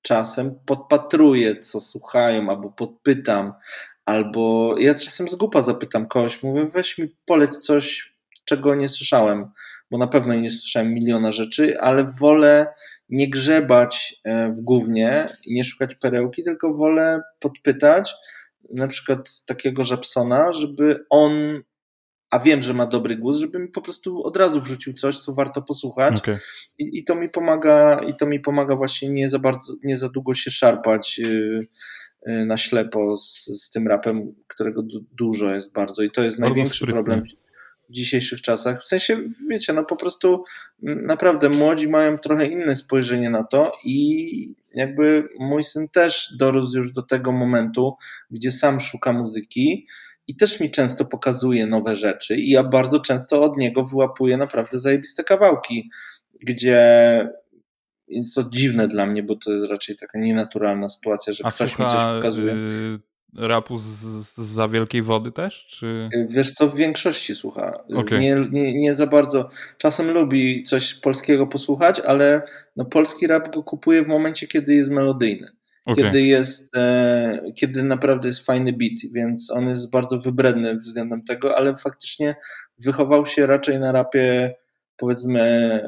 czasem podpatruję, co słuchają, albo podpytam, albo ja czasem z głupa zapytam kogoś, mówię, weź mi poleć coś, czego nie słyszałem, bo na pewno nie słyszałem miliona rzeczy, ale wolę nie grzebać w gównie i nie szukać perełki, tylko wolę podpytać na przykład takiego Żabsona, żeby on, a wiem, że ma dobry głos, żeby mi po prostu od razu wrzucił coś, co warto posłuchać. Okay. I to mi pomaga, właśnie nie za długo się szarpać na ślepo z tym rapem, którego dużo jest bardzo i to jest bardzo największy sprytny problem w dzisiejszych czasach. W sensie, wiecie, no po prostu naprawdę młodzi mają trochę inne spojrzenie na to i jakby mój syn też dorósł już do tego momentu, gdzie sam szuka muzyki i też mi często pokazuje nowe rzeczy i ja bardzo często od niego wyłapuję naprawdę zajebiste kawałki, gdzie jest to dziwne dla mnie, bo to jest raczej taka nienaturalna sytuacja, że ktoś mi coś pokazuje. Rapu za wielkiej wody też? Czy... Wiesz co, w większości słucha. Okay. Nie za bardzo. Czasem lubi coś polskiego posłuchać, ale no polski rap go kupuje w momencie, kiedy jest melodyjny. Okay. Kiedy naprawdę jest fajny beat, więc on jest bardzo wybredny względem tego, ale faktycznie wychował się raczej na rapie powiedzmy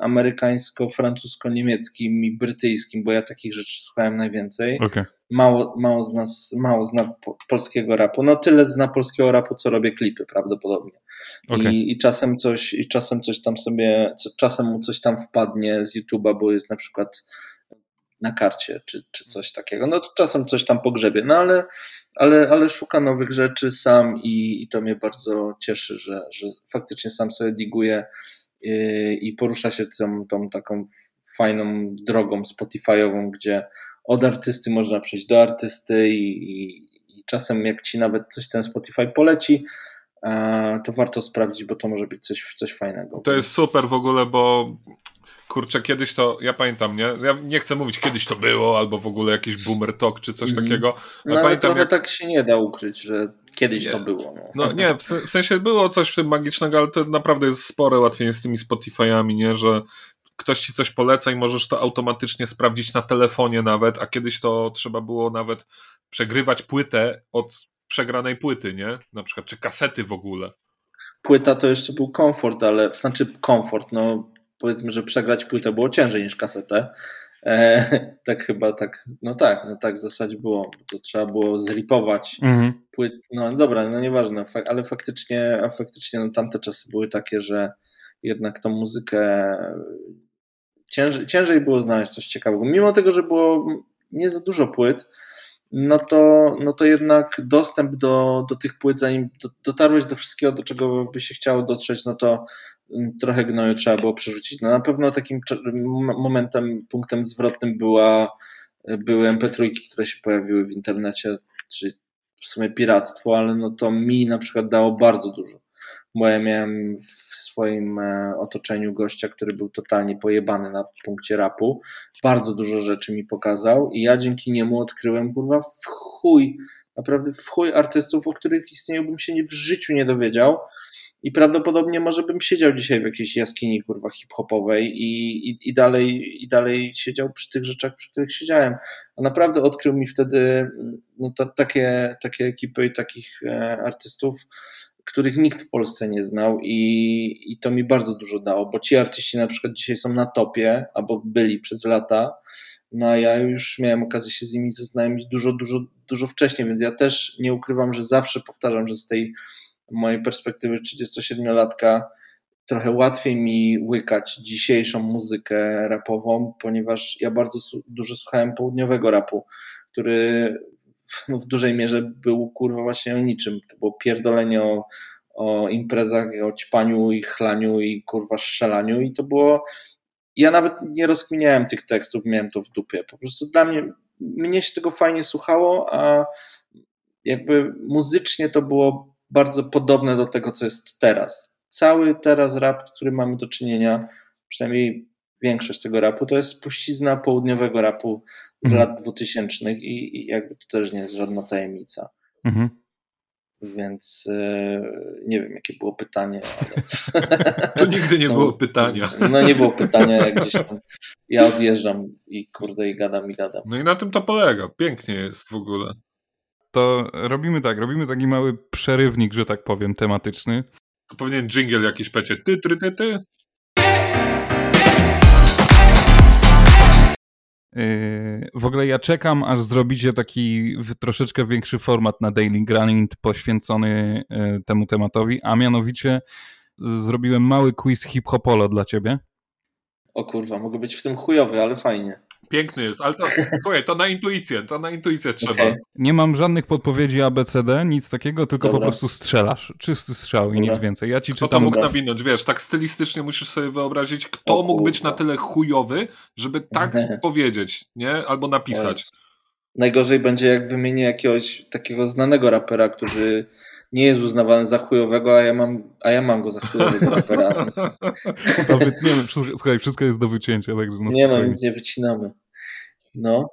amerykańsko-francusko-niemieckim i brytyjskim, bo ja takich rzeczy słuchałem najwięcej. Okay. Mało zna polskiego rapu. No tyle zna polskiego rapu, co robię klipy prawdopodobnie. Okay. Czasem mu coś tam wpadnie z YouTube'a, bo jest na przykład na karcie, czy coś takiego. No to czasem coś tam pogrzebie, no ale szuka nowych rzeczy sam i to mnie bardzo cieszy, że faktycznie sam sobie diguje i porusza się tą taką fajną drogą Spotify'ową, gdzie od artysty można przejść do artysty i czasem jak ci nawet coś ten Spotify poleci, to warto sprawdzić, bo to może być coś fajnego. To jest super w ogóle, bo kurczę, kiedyś to, ja pamiętam, nie? Ja nie chcę mówić, kiedyś to było, albo w ogóle jakiś boomer talk, czy coś takiego. No ale pamiętam, trochę tak się nie da ukryć, że Kiedyś to było. No nie, w sensie było coś w tym magicznego, ale to naprawdę jest spore łatwiej z tymi Spotify'ami, nie, że ktoś ci coś poleca i możesz to automatycznie sprawdzić na telefonie nawet, a kiedyś to trzeba było nawet przegrywać płytę od przegranej płyty, nie? Na przykład, czy kasety w ogóle. Płyta to jeszcze był komfort, ale znaczy komfort, no powiedzmy, że przegrać płytę było ciężej niż kasetę. Tak chyba, tak w zasadzie było, to trzeba było zripować płyt, no dobra, no nieważne, ale faktycznie no, tamte czasy były takie, że jednak tą muzykę ciężej było znaleźć coś ciekawego, mimo tego, że było nie za dużo płyt, no to jednak dostęp do tych płyt, zanim dotarłeś do wszystkiego, do czego by się chciało dotrzeć, no to trochę gnoju trzeba było przerzucić. No na pewno takim momentem, punktem zwrotnym były MP3, które się pojawiły w internecie, czyli w sumie piractwo, ale no to mi na przykład dało bardzo dużo, bo ja miałem w swoim otoczeniu gościa, który był totalnie pojebany na punkcie rapu, bardzo dużo rzeczy mi pokazał i ja dzięki niemu odkryłem kurwa w chuj, naprawdę w chuj artystów, o których istnieniu bym się w życiu nie dowiedział. I prawdopodobnie może bym siedział dzisiaj w jakiejś jaskini kurwa hip-hopowej i dalej siedział przy tych rzeczach, przy których siedziałem. A naprawdę odkrył mi wtedy no, takie ekipy i takich artystów, których nikt w Polsce nie znał i to mi bardzo dużo dało, bo ci artyści na przykład dzisiaj są na topie albo byli przez lata, no a ja już miałem okazję się z nimi zaznajomić dużo wcześniej, więc ja też nie ukrywam, że zawsze powtarzam, że z tej mojej perspektywy 37-latka trochę łatwiej mi łykać dzisiejszą muzykę rapową, ponieważ ja bardzo dużo słuchałem południowego rapu, który w dużej mierze był kurwa właśnie o niczym. To było pierdolenie o imprezach, o ćpaniu i chlaniu i kurwa strzelaniu i to było... Ja nawet nie rozkminiałem tych tekstów, miałem to w dupie. Po prostu dla mnie się tego fajnie słuchało, a jakby muzycznie to było bardzo podobne do tego, co jest teraz. Cały teraz rap, który mamy do czynienia, przynajmniej większość tego rapu, to jest spuścizna południowego rapu z lat 2000 i jakby to też nie jest żadna tajemnica. Mhm. Więc nie wiem, jakie było pytanie. Ale... To nigdy nie było pytania. No nie było pytania, jak gdzieś tam ja odjeżdżam i kurde i gadam. No i na tym to polega. Pięknie jest w ogóle. To robimy taki mały przerywnik, że tak powiem, tematyczny. To powinien dżingiel jakiś pecie. Ty. W ogóle ja czekam, aż zrobicie taki troszeczkę większy format na Daily Grind poświęcony temu tematowi, a mianowicie zrobiłem mały quiz hip-hopolo dla ciebie. O kurwa, mogę być w tym chujowy, ale fajnie. Piękny jest, ale to na intuicję trzeba. Okay. Nie mam żadnych podpowiedzi ABCD, nic takiego, tylko Dobra. Po prostu strzelasz. Czysty strzał i nic więcej. Ja ci kto czytam... to mógł nawinąć, wiesz, tak stylistycznie musisz sobie wyobrazić, kto mógł być na tyle chujowy, żeby tak powiedzieć, nie? Albo napisać. Najgorzej będzie, jak wymienię jakiegoś takiego znanego rapera, który nie jest uznawany za chujowego, a ja mam go za chujowego rapera. To wytniemy. Słuchaj, wszystko jest do wycięcia. Także nie no, nic nie wycinamy. No.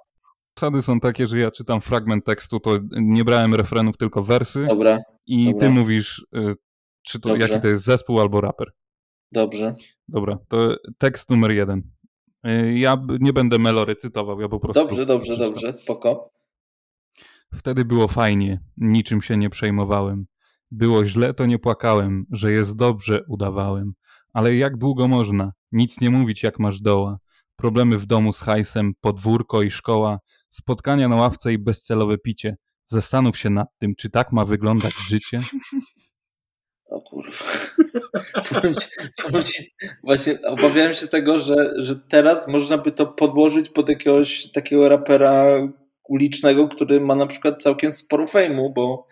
Zasady są takie, że ja czytam fragment tekstu, to nie brałem refrenów, tylko wersy. Dobra. I Dobra. Ty mówisz, czy to Dobrze. Jaki to jest zespół albo raper. Dobrze. Dobra, to tekst numer 1. Ja nie będę melorecytował, ja po prostu... Dobrze, spoko. Wtedy było fajnie, niczym się nie przejmowałem. Było źle, to nie płakałem, że jest dobrze, udawałem. Ale jak długo można? Nic nie mówić, jak masz doła. Problemy w domu z hajsem, podwórko i szkoła, spotkania na ławce i bezcelowe picie. Zastanów się nad tym, czy tak ma wyglądać życie? O kurwa. Powiem ci, właśnie obawiałem się tego, że teraz można by to podłożyć pod jakiegoś takiego rapera ulicznego, który ma na przykład całkiem sporo fejmu, bo...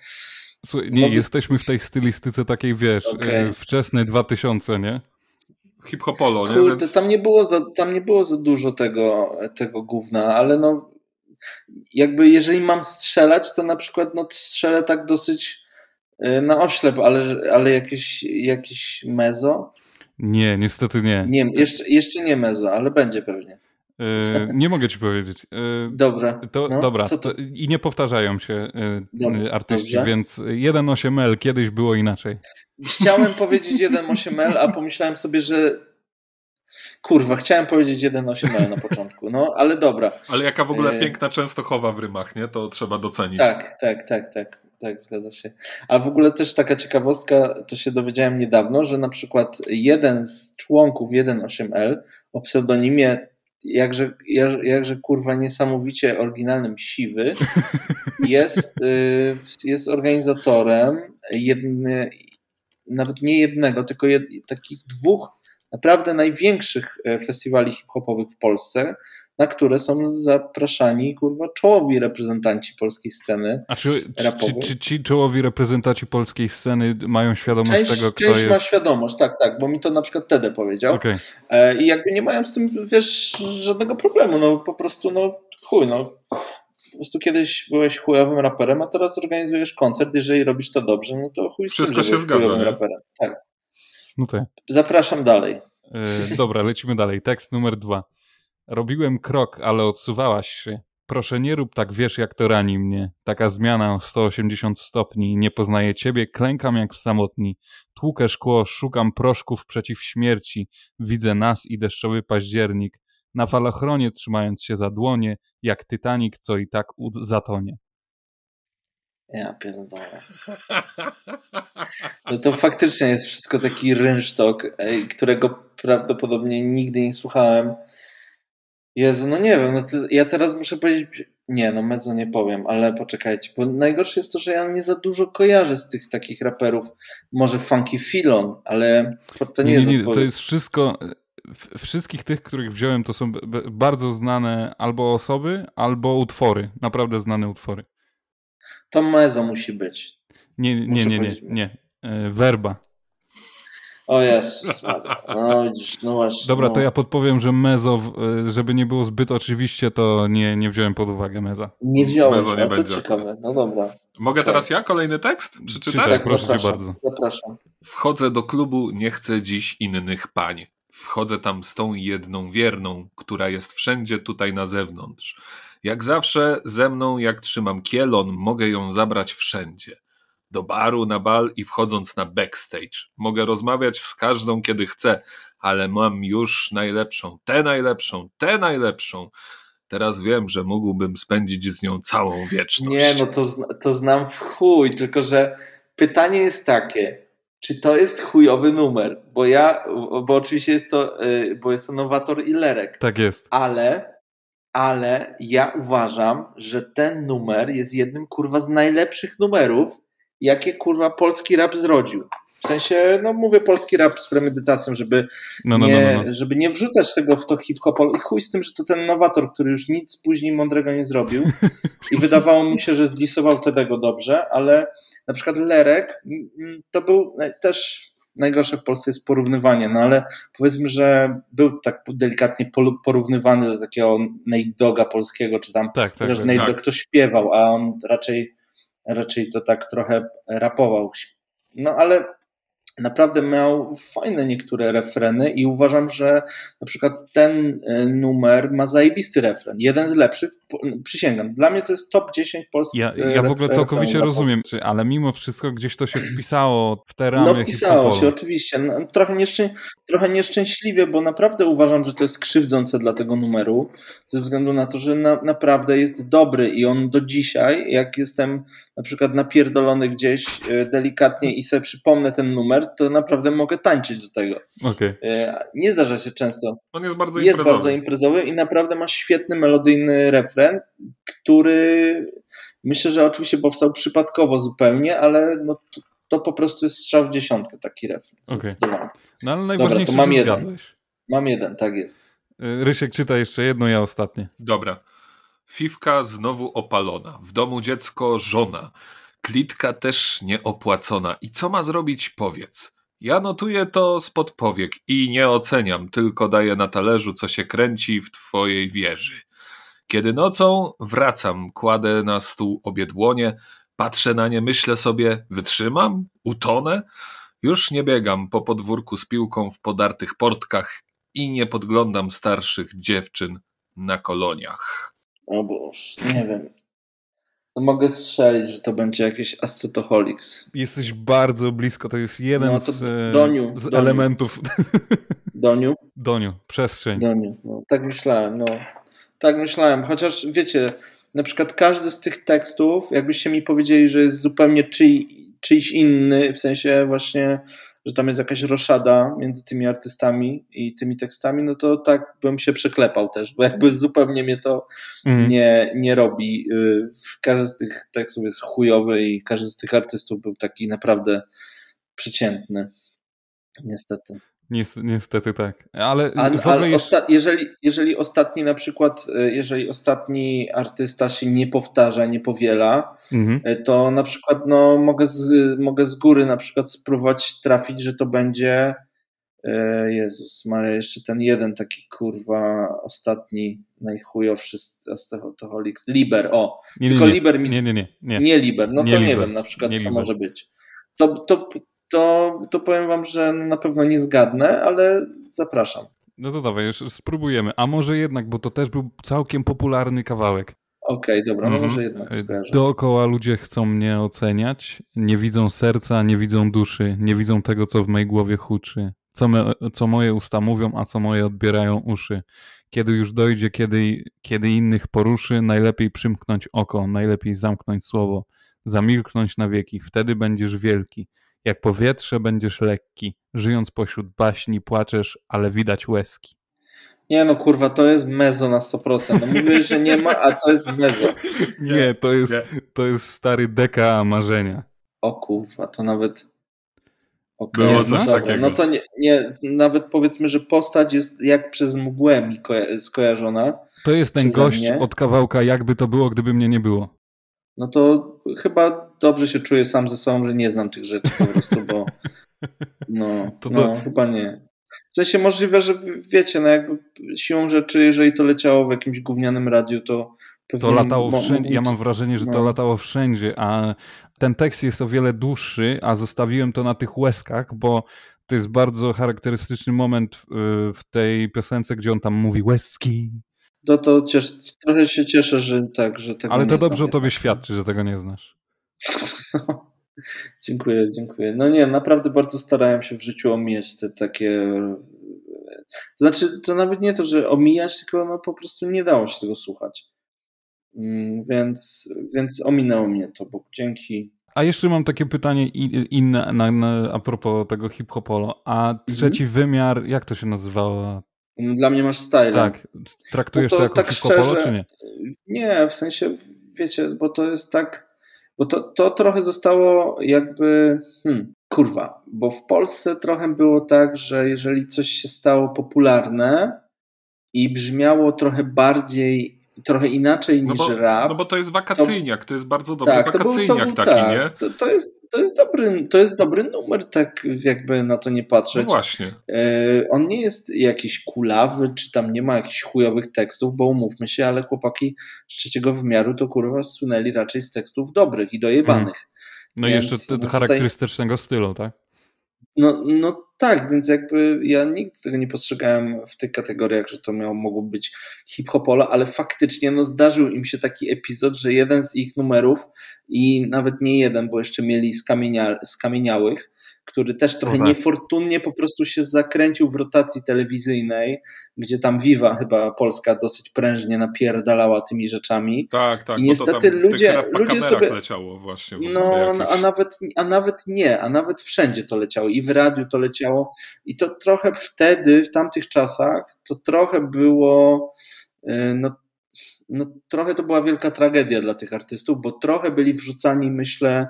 Słuchaj, nie, jesteśmy w tej stylistyce takiej, wiesz, wczesne 2000, nie? Hip-hopolo, nie? Kurde, więc... tam nie było za dużo tego gówna, ale no jakby jeżeli mam strzelać, to na przykład no strzelę tak dosyć na oślep, ale jakieś Mezo? Nie, niestety nie. Nie, jeszcze nie Mezo, ale będzie pewnie. Nie mogę ci powiedzieć. Dobra. Dobra. To... I nie powtarzają się artyści, dobrze. Więc 1.8L kiedyś było inaczej. Chciałem powiedzieć 1.8L, a pomyślałem sobie, że kurwa, chciałem powiedzieć 1.8L na początku, no ale dobra. Ale jaka w ogóle piękna Częstochowa w rymach, nie? To trzeba docenić. Tak, zgadza się. A w ogóle też taka ciekawostka, to się dowiedziałem niedawno, że na przykład jeden z członków 1.8L o pseudonimie jakże kurwa niesamowicie oryginalnym Siwy jest organizatorem nawet nie jednego, tylko takich dwóch naprawdę największych festiwali hip-hopowych w Polsce, na które są zapraszani kurwa czołowi reprezentanci polskiej sceny rapowej. Czy ci czołowi reprezentanci polskiej sceny mają świadomość tego, kto jest? Część ma świadomość, tak, bo mi to na przykład Tede powiedział. Okay. I jakby nie mają z tym, wiesz, żadnego problemu, no po prostu, no chuj, no. Po prostu kiedyś byłeś chujowym raperem, a teraz organizujesz koncert, jeżeli robisz to dobrze, no to chuj z tym, że byłeś chujowym raperem. Tak. No tak. Zapraszam dalej. Dobra, lecimy dalej. Tekst numer 2. Robiłem krok, ale odsuwałaś się. Proszę nie rób tak, wiesz jak to rani mnie. Taka zmiana o 180 stopni. Nie poznaję ciebie, klękam jak w samotni. Tłukę szkło, szukam proszków przeciw śmierci. Widzę nas i deszczowy październik. Na falochronie trzymając się za dłonie, jak Titanic, co i tak zatonie. Ja pierdolę. No to faktycznie jest wszystko taki rynsztok, którego prawdopodobnie nigdy nie słuchałem. Jezu, no nie wiem, ja teraz muszę powiedzieć, Mezo nie powiem, ale poczekajcie, bo najgorsze jest to, że ja nie za dużo kojarzę z tych takich raperów, może Funky Filon, ale to nie jest odpowiedź. To jest wszystko, wszystkich tych, których wziąłem, to są bardzo znane albo osoby, albo utwory, naprawdę znane utwory. To Mezo musi być. Nie. Werba. O Jezus, no widzisz, no właśnie. Dobra, to ja podpowiem, że Mezo, żeby nie było zbyt oczywiście, to nie wziąłem pod uwagę Meza. Nie wziąłem, no to ciekawe, no dobra. Mogę teraz ja kolejny tekst przeczytać? Tak, proszę cię bardzo. Zapraszam. Wchodzę do klubu, nie chcę dziś innych pań. Wchodzę tam z tą jedną wierną, która jest wszędzie tutaj na zewnątrz. Jak zawsze ze mną, jak trzymam kielon, mogę ją zabrać wszędzie. Do baru, na bal i wchodząc na backstage. Mogę rozmawiać z każdą, kiedy chcę, ale mam już tę najlepszą. Teraz wiem, że mógłbym spędzić z nią całą wieczność. Nie, no to znam w chuj, tylko że pytanie jest takie, czy to jest chujowy numer? Bo oczywiście jest to Nowator i Lerek. Tak jest. Ale ja uważam, że ten numer jest jednym kurwa z najlepszych numerów, jakie kurwa polski rap zrodził. W sensie, no mówię polski rap z premedytacją, żeby nie wrzucać tego w to hip-hop. I chuj z tym, że to ten Nowator, który już nic później mądrego nie zrobił i wydawało mu się, że zdisował Tedego dobrze, ale na przykład Lerek to był też najgorsze w Polsce jest porównywanie, no ale powiedzmy, że był tak delikatnie porównywany do takiego Nate Doga polskiego, czy tam chociaż Nate Dogg to śpiewał, a on raczej to tak trochę rapował. No ale naprawdę miał fajne niektóre refreny i uważam, że na przykład ten numer ma zajebisty refren. Jeden z lepszych, przysięgam. Dla mnie to jest top 10 polskich. Ja w ogóle całkowicie rozumiem, ale mimo wszystko gdzieś to się wpisało w te ramy. No wpisało się, oczywiście. No, trochę nieszczęśliwie, bo naprawdę uważam, że to jest krzywdzące dla tego numeru, ze względu na to, że naprawdę jest dobry i on do dzisiaj, jak jestem na przykład napierdolony gdzieś delikatnie i sobie przypomnę ten numer, to naprawdę mogę tańczyć do tego. Okay. Nie zdarza się często. On jest bardzo imprezowy. Jest bardzo imprezowy i naprawdę ma świetny melodyjny refren, który myślę, że oczywiście powstał przypadkowo zupełnie, ale no to po prostu jest strzał w dziesiątkę taki refren. Zdecydowanie. No ale najważniejsze, dobra, to mam jeden. Zgadłeś. Mam jeden, tak jest. Rysiek czyta jeszcze jedno, ja ostatnie. Dobra. Fifka znowu opalona. W domu dziecko żona. Klitka też nieopłacona. I co ma zrobić? Powiedz. Ja notuję to z podpowiek i nie oceniam, tylko daję na talerzu, co się kręci w twojej wieży. Kiedy nocą wracam, kładę na stół obie dłonie, patrzę na nie, myślę sobie, wytrzymam? Utonę? Już nie biegam po podwórku z piłką w podartych portkach i nie podglądam starszych dziewczyn na koloniach. O Boże, nie wiem. No mogę strzelić, że to będzie jakieś Ascetoholics. Jesteś bardzo blisko, to jest jeden z elementów. Doniu, przestrzeń. Doniu, no, tak myślałem, no. Tak myślałem, chociaż wiecie, na przykład każdy z tych tekstów, jakbyście mi powiedzieli, że jest zupełnie czyjś inny, w sensie właśnie, że tam jest jakaś roszada między tymi artystami i tymi tekstami, no to tak bym się przeklepał też, bo jakby zupełnie mnie to nie robi. Każdy z tych tekstów jest chujowy i każdy z tych artystów był taki naprawdę przeciętny. Niestety. Niestety tak. Jeżeli ostatni artysta się nie powtarza, nie powiela, to na przykład no, mogę z góry na przykład spróbować trafić, że to będzie Jezus Maria, jeszcze ten jeden taki kurwa ostatni najchujowszy Ascetoholic. Liber, o. Nie Liber. No nie to Liber. Nie wiem na przykład nie co Liber. Może być. To powiem wam, że na pewno nie zgadnę, ale zapraszam. No to dawaj, już spróbujemy. A może jednak, bo to też był całkiem popularny kawałek. Okej, dobra, może jednak skojarzę. Dookoła ludzie chcą mnie oceniać, nie widzą serca, nie widzą duszy, nie widzą tego, co w mej głowie huczy. Co moje usta mówią, a co moje odbierają uszy. Kiedy już dojdzie, kiedy innych poruszy, najlepiej przymknąć oko, najlepiej zamknąć słowo, zamilknąć na wieki, wtedy będziesz wielki. Jak powietrze będziesz lekki, żyjąc pośród baśni płaczesz, ale widać łezki. Nie no kurwa, to jest Mezo na 100%. No mówię, że nie ma, a to jest Mezo. Nie, to jest stary deka marzenia. O kurwa, to nawet... Okay. Było coś takiego. No to nie, nawet powiedzmy, że postać jest jak przez mgłę mi skojarzona. To jest ten gość od kawałka Jakby to było, gdyby mnie nie było. No to chyba dobrze się czuję sam ze sobą, że nie znam tych rzeczy po prostu, bo no chyba nie. W sensie możliwe, że wiecie, no jakby siłą rzeczy, jeżeli to leciało w jakimś gównianym radiu, to pewnie... To latało wszędzie, ja mam wrażenie, że to latało wszędzie, a ten tekst jest o wiele dłuższy, a zostawiłem to na tych łezkach, bo to jest bardzo charakterystyczny moment w tej piosence, gdzie on tam mówi łezki. Trochę się cieszę, że tak, że tego ale nie znam. Ale to dobrze o tobie świadczy, że tego nie znasz. Dziękuję. No nie, naprawdę bardzo starałem się w życiu omijać te takie... Znaczy, to nawet nie to, że omijać, tylko no po prostu nie dało się tego słuchać. Więc ominęło mnie to, bo dzięki... A jeszcze mam takie pytanie inne a propos tego hip-hopolo. A trzeci wymiar, jak to się nazywało? Dla mnie masz style. Tak. Traktujesz to jako tak hip-hopolo, czy nie? Nie, w sensie, wiecie, bo to jest tak... Bo to trochę zostało jakby... kurwa. Bo w Polsce trochę było tak, że jeżeli coś się stało popularne i brzmiało trochę bardziej, trochę inaczej niż rap... No bo to jest wakacyjniak, to jest bardzo dobry tak, wakacyjniak, nie? To jest dobry numer, tak jakby na to nie patrzeć. No właśnie. On nie jest jakiś kulawy, czy tam nie ma jakichś chujowych tekstów, bo umówmy się, ale chłopaki z trzeciego wymiaru to kurwa sunęli raczej z tekstów dobrych i dojebanych. No więc, i jeszcze charakterystycznego stylu, tak? No tak, więc jakby ja nigdy tego nie postrzegałem w tych kategoriach, że to mogło być hip-hopolo, ale faktycznie zdarzył im się taki epizod, że jeden z ich numerów i nawet nie jeden, bo jeszcze mieli skamieniałych, który też trochę niefortunnie po prostu się zakręcił w rotacji telewizyjnej, gdzie tam Viva chyba Polska dosyć prężnie napierdalała tymi rzeczami. Tak, i niestety bo to tam ludzie sobie leciało właśnie. A nawet wszędzie to leciało i w radiu to leciało i to trochę wtedy, w tamtych czasach to trochę było trochę to była wielka tragedia dla tych artystów, bo trochę byli wrzucani, myślę,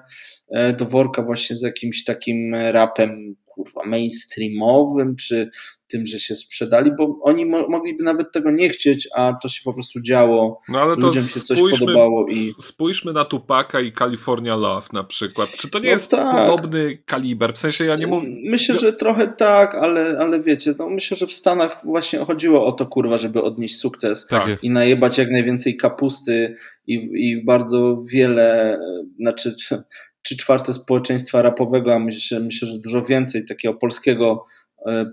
do worka właśnie z jakimś takim rapem kurwa mainstreamowym, czy tym, że się sprzedali, bo oni mogliby nawet tego nie chcieć, a to się po prostu działo, ale ludziom się coś podobało. Spójrzmy na Tupaca i California Love na przykład. Czy to nie jest podobny kaliber? W sensie ja nie mówię... Myślę, że trochę tak, ale wiecie, myślę, że w Stanach właśnie chodziło o to kurwa, żeby odnieść sukces i najebać jak najwięcej kapusty i bardzo wiele, znaczy... 3/4 społeczeństwa rapowego, a myślę, że dużo więcej takiego polskiego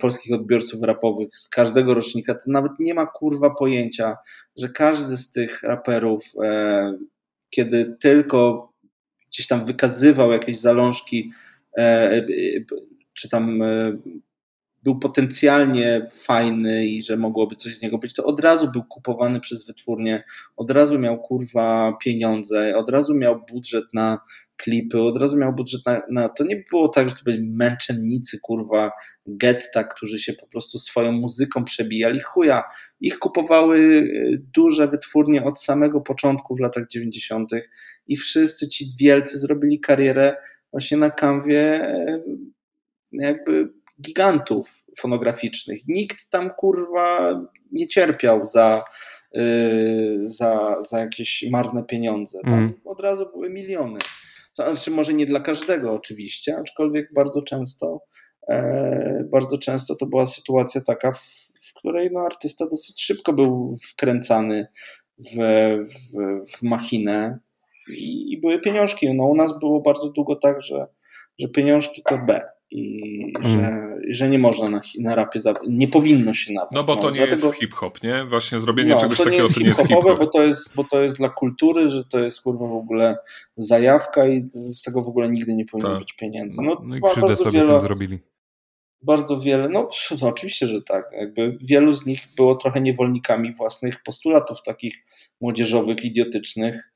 polskich odbiorców rapowych z każdego rocznika, to nawet nie ma kurwa pojęcia, że każdy z tych raperów, kiedy tylko gdzieś tam wykazywał jakieś zalążki, czy tam był potencjalnie fajny i że mogłoby coś z niego być, to od razu był kupowany przez wytwórnie, od razu miał kurwa pieniądze, od razu miał budżet na klipy, od razu miał budżet na... To nie było tak, że to byli męczennicy kurwa getta, którzy się po prostu swoją muzyką przebijali, chuja. Ich kupowały duże wytwórnie od samego początku w latach 90. i wszyscy ci wielcy zrobili karierę właśnie na kanwie jakby gigantów fonograficznych. Nikt tam kurwa nie cierpiał za jakieś marne pieniądze. Tam od razu były miliony. Znaczy może nie dla każdego oczywiście, aczkolwiek bardzo często to była sytuacja taka, w której no, artysta dosyć szybko był wkręcany w machinę i były pieniążki. No, u nas było bardzo długo tak, że pieniążki to B. I że nie można na rapie, nie powinno się nawet. No bo to nie jest hip-hop, nie? Właśnie zrobienie czegoś takiego to nie jest hip-hop. Bo to jest dla kultury, że to jest kurwa w ogóle zajawka i z tego w ogóle nigdy nie powinno być pieniędzy. No i krzywdę sobie tam zrobili. Bardzo wiele, no oczywiście, że tak. Jakby wielu z nich było trochę niewolnikami własnych postulatów takich młodzieżowych, idiotycznych.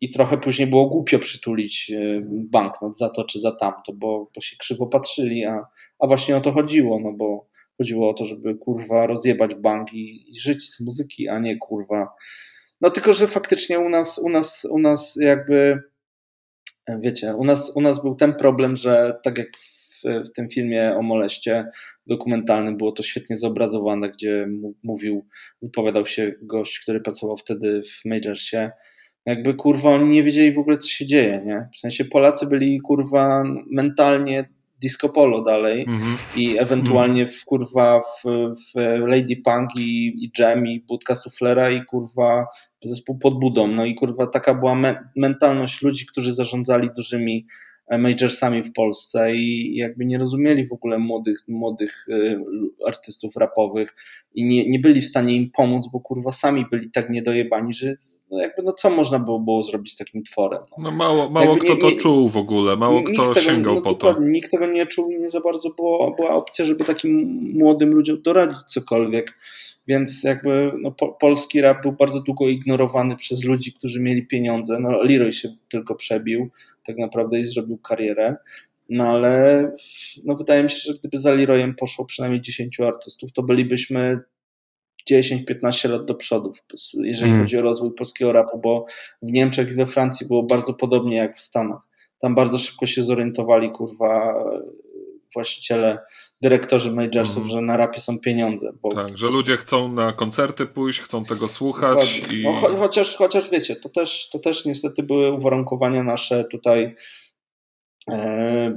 I trochę później było głupio przytulić banknot za to czy za tamto, bo się krzywo patrzyli, a właśnie o to chodziło, no bo chodziło o to, żeby kurwa rozjebać bank i żyć z muzyki, a nie kurwa. No tylko, że faktycznie u nas jakby, wiecie, u nas był ten problem, że tak jak w tym filmie o Moleście dokumentalnym było to świetnie zobrazowane, gdzie wypowiadał się gość, który pracował wtedy w Majorsie. Jakby kurwa oni nie wiedzieli w ogóle co się dzieje, nie? W sensie Polacy byli kurwa mentalnie disco polo dalej i ewentualnie w Lady Punk i Jam i Budka Suflera i kurwa zespół pod budą. No i kurwa taka była mentalność ludzi, którzy zarządzali dużymi majorsami w Polsce i jakby nie rozumieli w ogóle młodych artystów rapowych i nie byli w stanie im pomóc, bo kurwa sami byli tak niedojebani, że jakby no co można było zrobić z takim tworem. No mało kto to czuł w ogóle, mało kto sięgał po to. Nikt tego nie czuł i nie za bardzo była opcja, żeby takim młodym ludziom doradzić cokolwiek, więc jakby no, polski rap był bardzo długo ignorowany przez ludzi, którzy mieli pieniądze. No Liroy się tylko przebił tak naprawdę i zrobił karierę, no ale no, wydaje mi się, że gdyby za Liroyem poszło przynajmniej 10 artystów, to bylibyśmy 10-15 lat do przodu, jeżeli chodzi o rozwój polskiego rapu, bo w Niemczech i we Francji było bardzo podobnie jak w Stanach. Tam bardzo szybko się zorientowali, kurwa, właściciele, dyrektorzy majorsów, że na rapie są pieniądze. Bo tak, że ludzie chcą na koncerty pójść, chcą tego słuchać. I... No, chociaż wiecie, to też niestety były uwarunkowania nasze tutaj,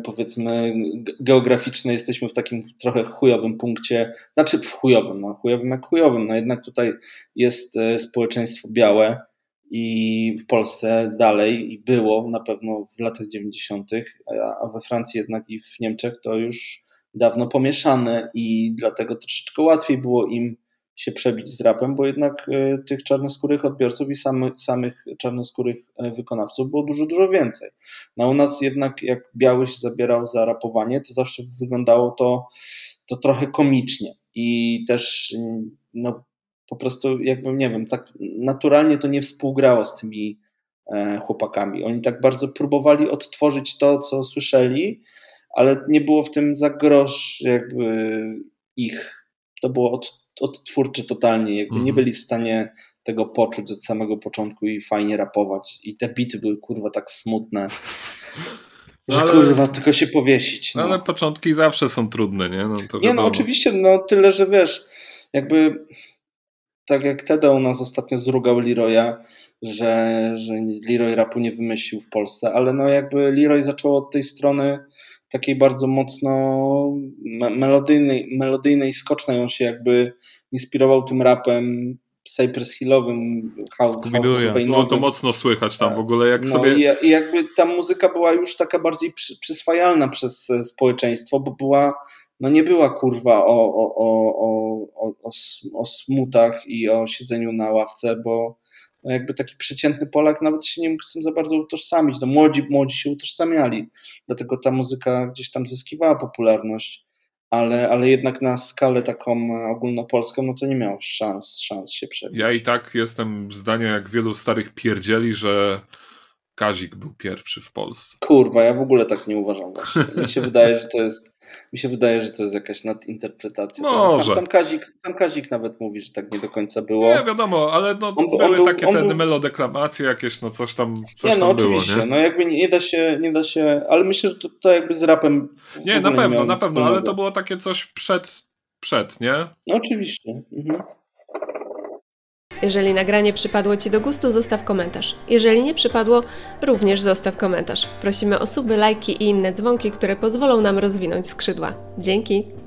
powiedzmy geograficzne, jesteśmy w takim trochę chujowym punkcie, znaczy w chujowym, no chujowym jak chujowym, no jednak tutaj jest społeczeństwo białe i w Polsce dalej i było na pewno w latach 90., a we Francji jednak i w Niemczech to już dawno pomieszane i dlatego troszeczkę łatwiej było im się przebić z rapem, bo jednak tych czarnoskórych odbiorców i samych czarnoskórych wykonawców było dużo więcej. No u nas jednak jak biały się zabierał za rapowanie, to zawsze wyglądało to trochę komicznie i też no po prostu jakby nie wiem, tak naturalnie to nie współgrało z tymi chłopakami. Oni tak bardzo próbowali odtworzyć to, co słyszeli, ale nie było w tym za grosz jakby ich. To było odtwórczy totalnie, jakby nie byli w stanie tego poczuć od samego początku i fajnie rapować. I te bity były kurwa tak smutne, że ale, kurwa tylko się powiesić. No. Ale początki zawsze są trudne, nie? No, to nie, no oczywiście, no tyle, że wiesz, jakby tak jak Tede u nas ostatnio zrugał Liroya, że Liroy rapu nie wymyślił w Polsce, ale no jakby Liroy zaczął od tej strony takiej bardzo mocno melodyjnej, skocznej. On się jakby inspirował tym rapem Cypress Hillowym, House of Painowym. No to mocno słychać tam w ogóle. Jak no sobie... I jakby ta muzyka była już taka bardziej przyswajalna przez społeczeństwo, bo była no nie była kurwa o smutach i o siedzeniu na ławce, bo jakby taki przeciętny Polak nawet się nie mógł z tym za bardzo utożsamić. No młodzi się utożsamiali, dlatego ta muzyka gdzieś tam zyskiwała popularność, ale jednak na skalę taką ogólnopolską, no to nie miał szans się przebić. Ja i tak jestem zdania jak wielu starych pierdzieli, że Kazik był pierwszy w Polsce. Kurwa, ja w ogóle tak nie uważam właśnie. Mi się wydaje, że to jest jakaś nadinterpretacja. Może. Sam Kazik nawet mówi, że tak nie do końca było. Nie, wiadomo, ale no, były melodeklamacje jakieś, no coś tam było. Oczywiście, nie? No jakby nie da się, ale myślę, że to jakby z rapem... Nie, na pewno, ale to było takie coś przed, nie? No, oczywiście. Mhm. Jeżeli nagranie przypadło Ci do gustu, zostaw komentarz. Jeżeli nie przypadło, również zostaw komentarz. Prosimy o suby, lajki i inne dzwonki, które pozwolą nam rozwinąć skrzydła. Dzięki!